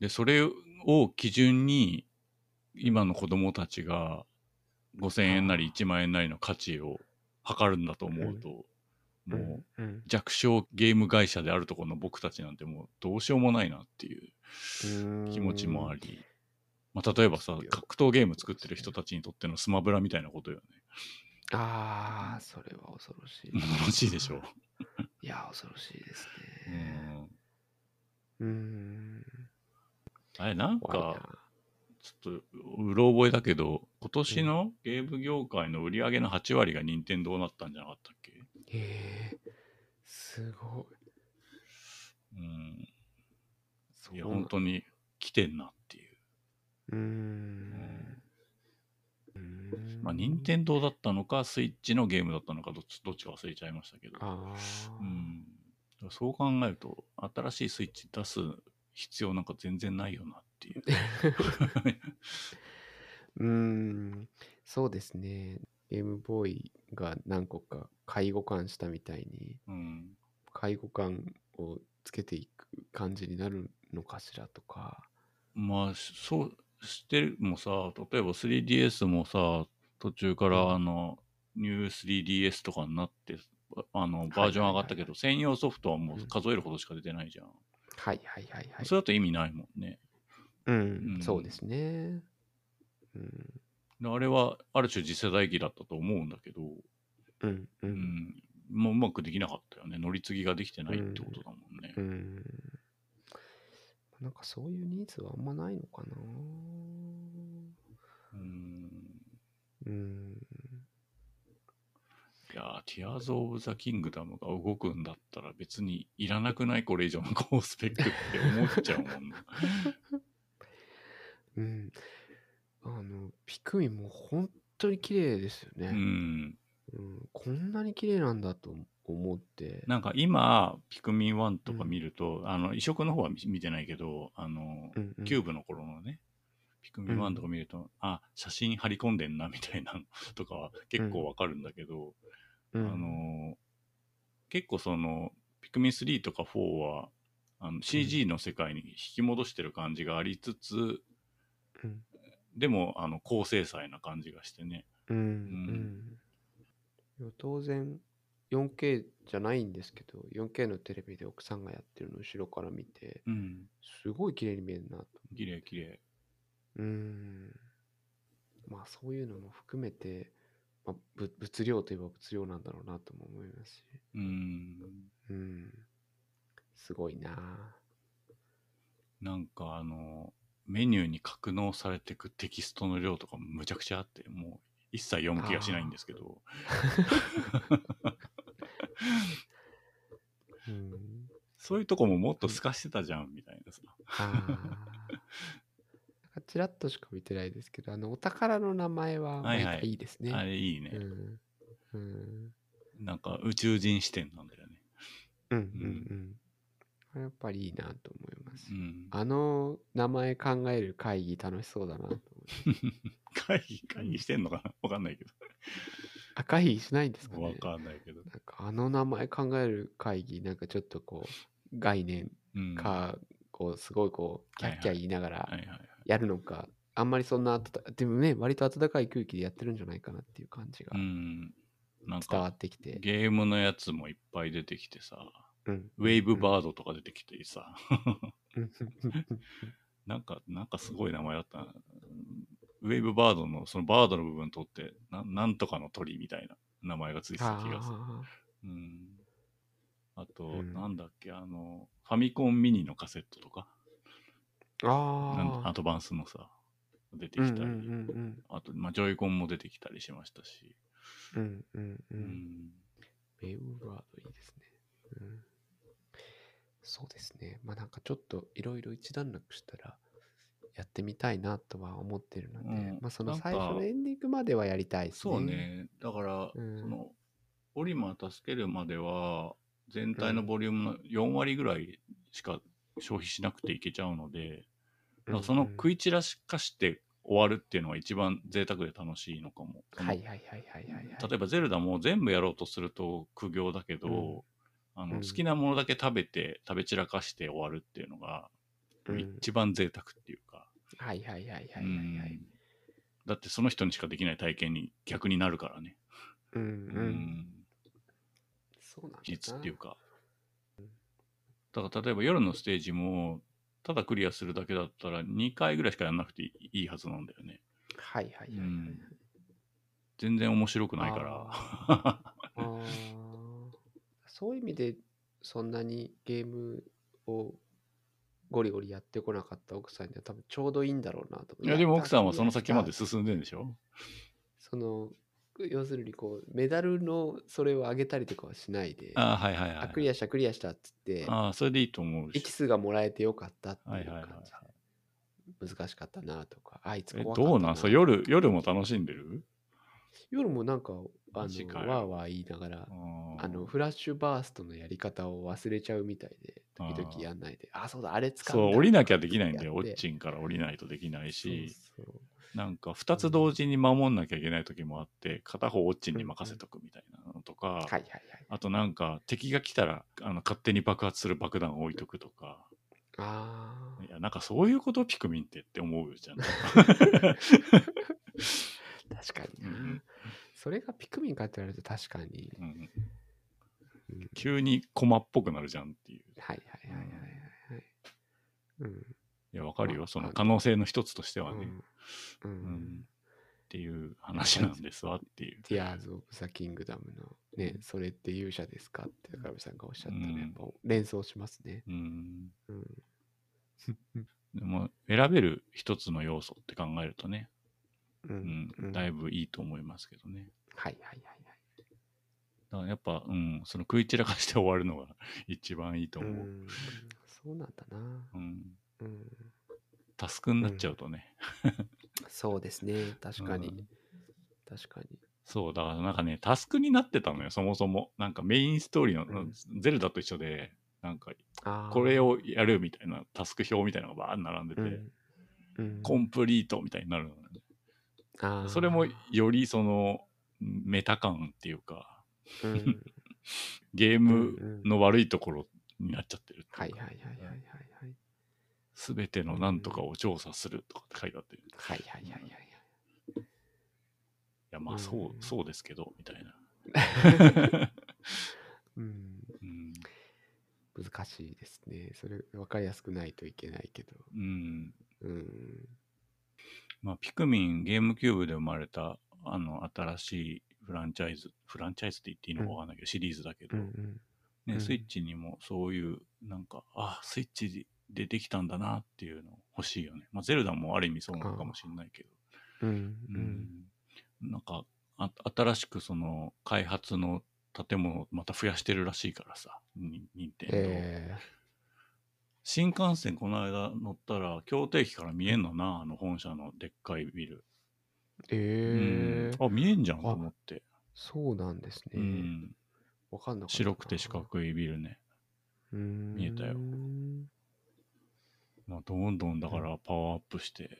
でそれを基準に今の子供たちが5000円なり1万円なりの価値を測るんだと思うと、うん、もう弱小ゲーム会社であるところの僕たちなんてもうどうしようもないなっていう気持ちもあり、まあ、例えばさ格闘ゲーム作ってる人たちにとってのスマブラみたいなことよね。ああ、それは恐ろしい。恐ろしいでしょう。いや恐ろしいですね。あれなんかちょっとうろ覚えだけど今年のゲーム業界の売り上げの8割が任天堂になったんじゃなかったっけ。へえー、すごい。うん。そういや本当に来てんなっていう。まあ任天堂だったのかスイッチのゲームだったのかどっちか忘れちゃいましたけど。ああ。うん。そう考えると新しいスイッチ出す必要なんか全然ないよなっていうそうですね。ゲームボーイが何個か介護官したみたいに、うん、介護官をつけていく感じになるのかしらとか。まあそうしてるもさ、例えば 3DS もさ途中からニュー 3DS とかになってバージョン上がったけど、はいはいはいはい、専用ソフトはもう数えるほどしか出てないじゃん、うんはいはいはいはい。それだと意味ないもんね。うん、うん、そうですね。うん、あれはある種次世代機だったと思うんだけど、うんうん、うん、もううまくできなかったよね。乗り継ぎができてないってことだもんね。うん。なんかそういうニーズはあんまないのかな。いやー、ティアーズ・オブ・ザ・キングダムが動くんだったら別にいらなくない、これ以上の高スペックって思っちゃうもんな、うん、ピクミンも本当に綺麗ですよね、うん、こんなに綺麗なんだと思って。なんか今ピクミン1とか見ると、うん、移植の方は見てないけど、うんうん、キューブの頃のねピクミン1とか見ると、うん、あ写真張り込んでんなみたいなのとかは結構わかるんだけど、うん、結構そのピクミン3とか4はCG の世界に引き戻してる感じがありつつ、うん、でも高精細な感じがしてね、うんうん、当然 4K じゃないんですけど 4K のテレビで奥さんがやってるのを後ろから見て、うん、すごい綺麗に見えるなと。綺麗綺麗。まあそういうのも含めて、まあ、物量といえば物量なんだろうなとも思いますし、すごいな。なんかメニューに格納されてくテキストの量とかむちゃくちゃあってもう一切読む気がしないんですけど、うん、そういうとこももっと透かしてたじゃんみたいなさちらっとしか見てないですけどお宝の名前は毎回いいですね、はいはい、あれいいね、うんうん、なんか宇宙人視点なんだよね。うんうんうん、うん、やっぱりいいなと思います、うん、名前考える会議楽しそうだなと思会議してんのかなわかんないけどあ会議しないんですかねわかんないけどなんか名前考える会議なんかちょっとこう概念か、うん、こうすごいこうキャッキャ言いながらやるのか、はいはい、あんまりそんなでもね割と温かい空気でやってるんじゃないかなっていう感じが、うんなんか伝わってきてゲームのやつもいっぱい出てきてさ、うん、ウェイブバードとか出てきてさ、うん、なんかすごい名前だったなウェイブバードのそのバードの部分取ってなんとかの鳥みたいな名前がついてた気がする。うん、あと、うん、なんだっけファミコンミニのカセットとかアドバンスのさ出てきたり、うんうんうん、あと、まあ、ジョイコンも出てきたりしましたしうんうんうんメイウーバードいいですね、うん、そうですねまあなんかちょっといろいろ一段落したらやってみたいなとは思ってるので、うん、まあその最初のエンディングまではやりたいですね。そうねだから、うん、そのオリマー助けるまでは全体のボリュームの4割ぐらいしか消費しなくていけちゃうのでだからその食い散らかして終わるっていうのが一番贅沢で楽しいのかも。はいはいはいはいはい。例えばゼルダも全部やろうとすると苦行だけど、うん、うん、好きなものだけ食べて食べ散らかして終わるっていうのが一番贅沢っていうか。うん、はいはいはいはいはい、はい、だってその人にしかできない体験に逆になるからね。うんうん。そうなんだな。実っていうか。だから例えば夜のステージも。ただクリアするだけだったら2回ぐらいしかやらなくていいはずなんだよね。はいはいはい、はいうん。全然面白くないからそういう意味でそんなにゲームをゴリゴリやってこなかった奥さんには多分ちょうどいいんだろうなと思って。いやでも奥さんはその先まで進んでるんでしょその要するにこうメダルのそれを上げたりとかはしないで、あ、はいはいはいはい、クリアしたっつって、あ、それでいいと思うし、エキスがもらえてよかったっていう感じ、はいはいはい、難しかったなとか、あいつ怖かったな。どうなんそれ夜も楽しんでる？夜もなんかわーわー言いながらフラッシュバーストのやり方を忘れちゃうみたいで時々やんないで、あそうだあれ使うんだ。そう降りなきゃできないんだよ。オッチンから降りないとできないし。そうそうなんか2つ同時に守んなきゃいけない時もあって、うん、片方オッチンに任せとくみたいなのとか、うんはいはいはい、あとなんか敵が来たら勝手に爆発する爆弾を置いとくとか、あいやなんかそういうことピクミンって思うじゃん確かに、うん、それがピクミンかって言われると確かに、うんうん、急に駒っぽくなるじゃんっていうはいはいはいはい、うんうんいやわかるよ、まあ、その可能性の一つとしてはね、うんうんうん、っていう話なんですわっていうティアーズ・オブ・ザ・キングダムのね、うん、それって勇者ですかって高見さんがおっしゃったね、うん、連想しますね、うんうん、でも選べる一つの要素って考えるとね、うんうん、だいぶいいと思いますけどね、うん、はいはいはいはいだからやっぱ、うん、その食い散らかして終わるのが一番いいと思う、うん、そうなんだなうんうん、タスクになっちゃうとね、うん、そうですね確かに、うん、確かにそう、だからなんかね、タスクになってたのよ、そもそも。なんかメインストーリーの、うん、ゼルダと一緒で、なんか、これをやるみたいなタスク表みたいなのがバーン並んでて、うんうん、コンプリートみたいになるのね。それもよりその、メタ感っていうか、うん、ゲームの悪いところになっちゃってるっていうか。はいはいはいはいはい。すべてのなんとかを調査するとかって書いてあって。はいはいはいはい。いやまあそうですけどみたいな、うん、難しいですねそれ分かりやすくないといけないけど、うんうんまあ、ピクミンゲームキューブで生まれたあの新しいフランチャイズって言っていいのか分かんないけど、うん、シリーズだけど、うんうんね、スイッチにもそういうなんかあスイッチでできたんだなっていうの欲しいよね、まあ、ゼルダもある意味そうなのかもしれないけどうん、うんなんか新しくその開発の建物をまた増やしてるらしいからさ任天堂、新幹線この間乗ったら京都駅から見えんのなあの本社のでっかいビルあ見えんじゃんと思ってそうなんですね、うん、わかんなかった白くて四角いビルね見えたよまあどんどんだからパワーアップして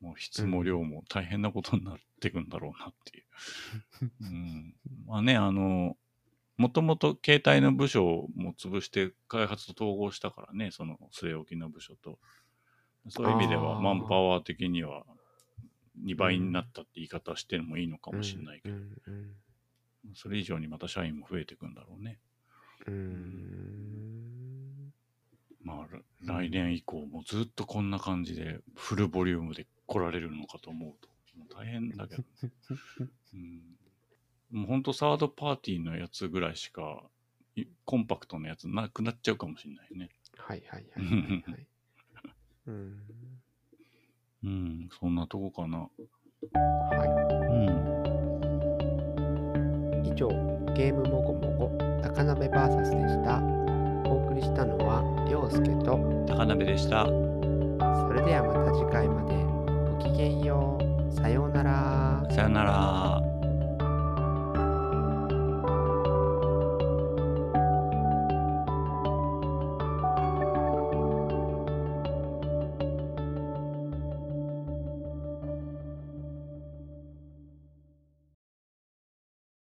もう質も量も大変なことになってくんだろうなっていう。うん、まあね、もともと携帯の部署も潰して開発と統合したからね、その据え置きの部署と。そういう意味ではマンパワー的には2倍になったって言い方してもいいのかもしれないけど、それ以上にまた社員も増えてくんだろうね。まあ、来年以降もずっとこんな感じでフルボリュームで来られるのかと思うともう大変だけど、ねうん、もうほんとサードパーティーのやつぐらいしかコンパクトなやつなくなっちゃうかもしれないねはいはいはいはい、はい、うんそんなとこかなはい、うん、以上ゲームもごもご高鍋 VS でしたお送りしたのは涼介と高鍋でしたそれではまた次回までごきげんようさようならさようなら。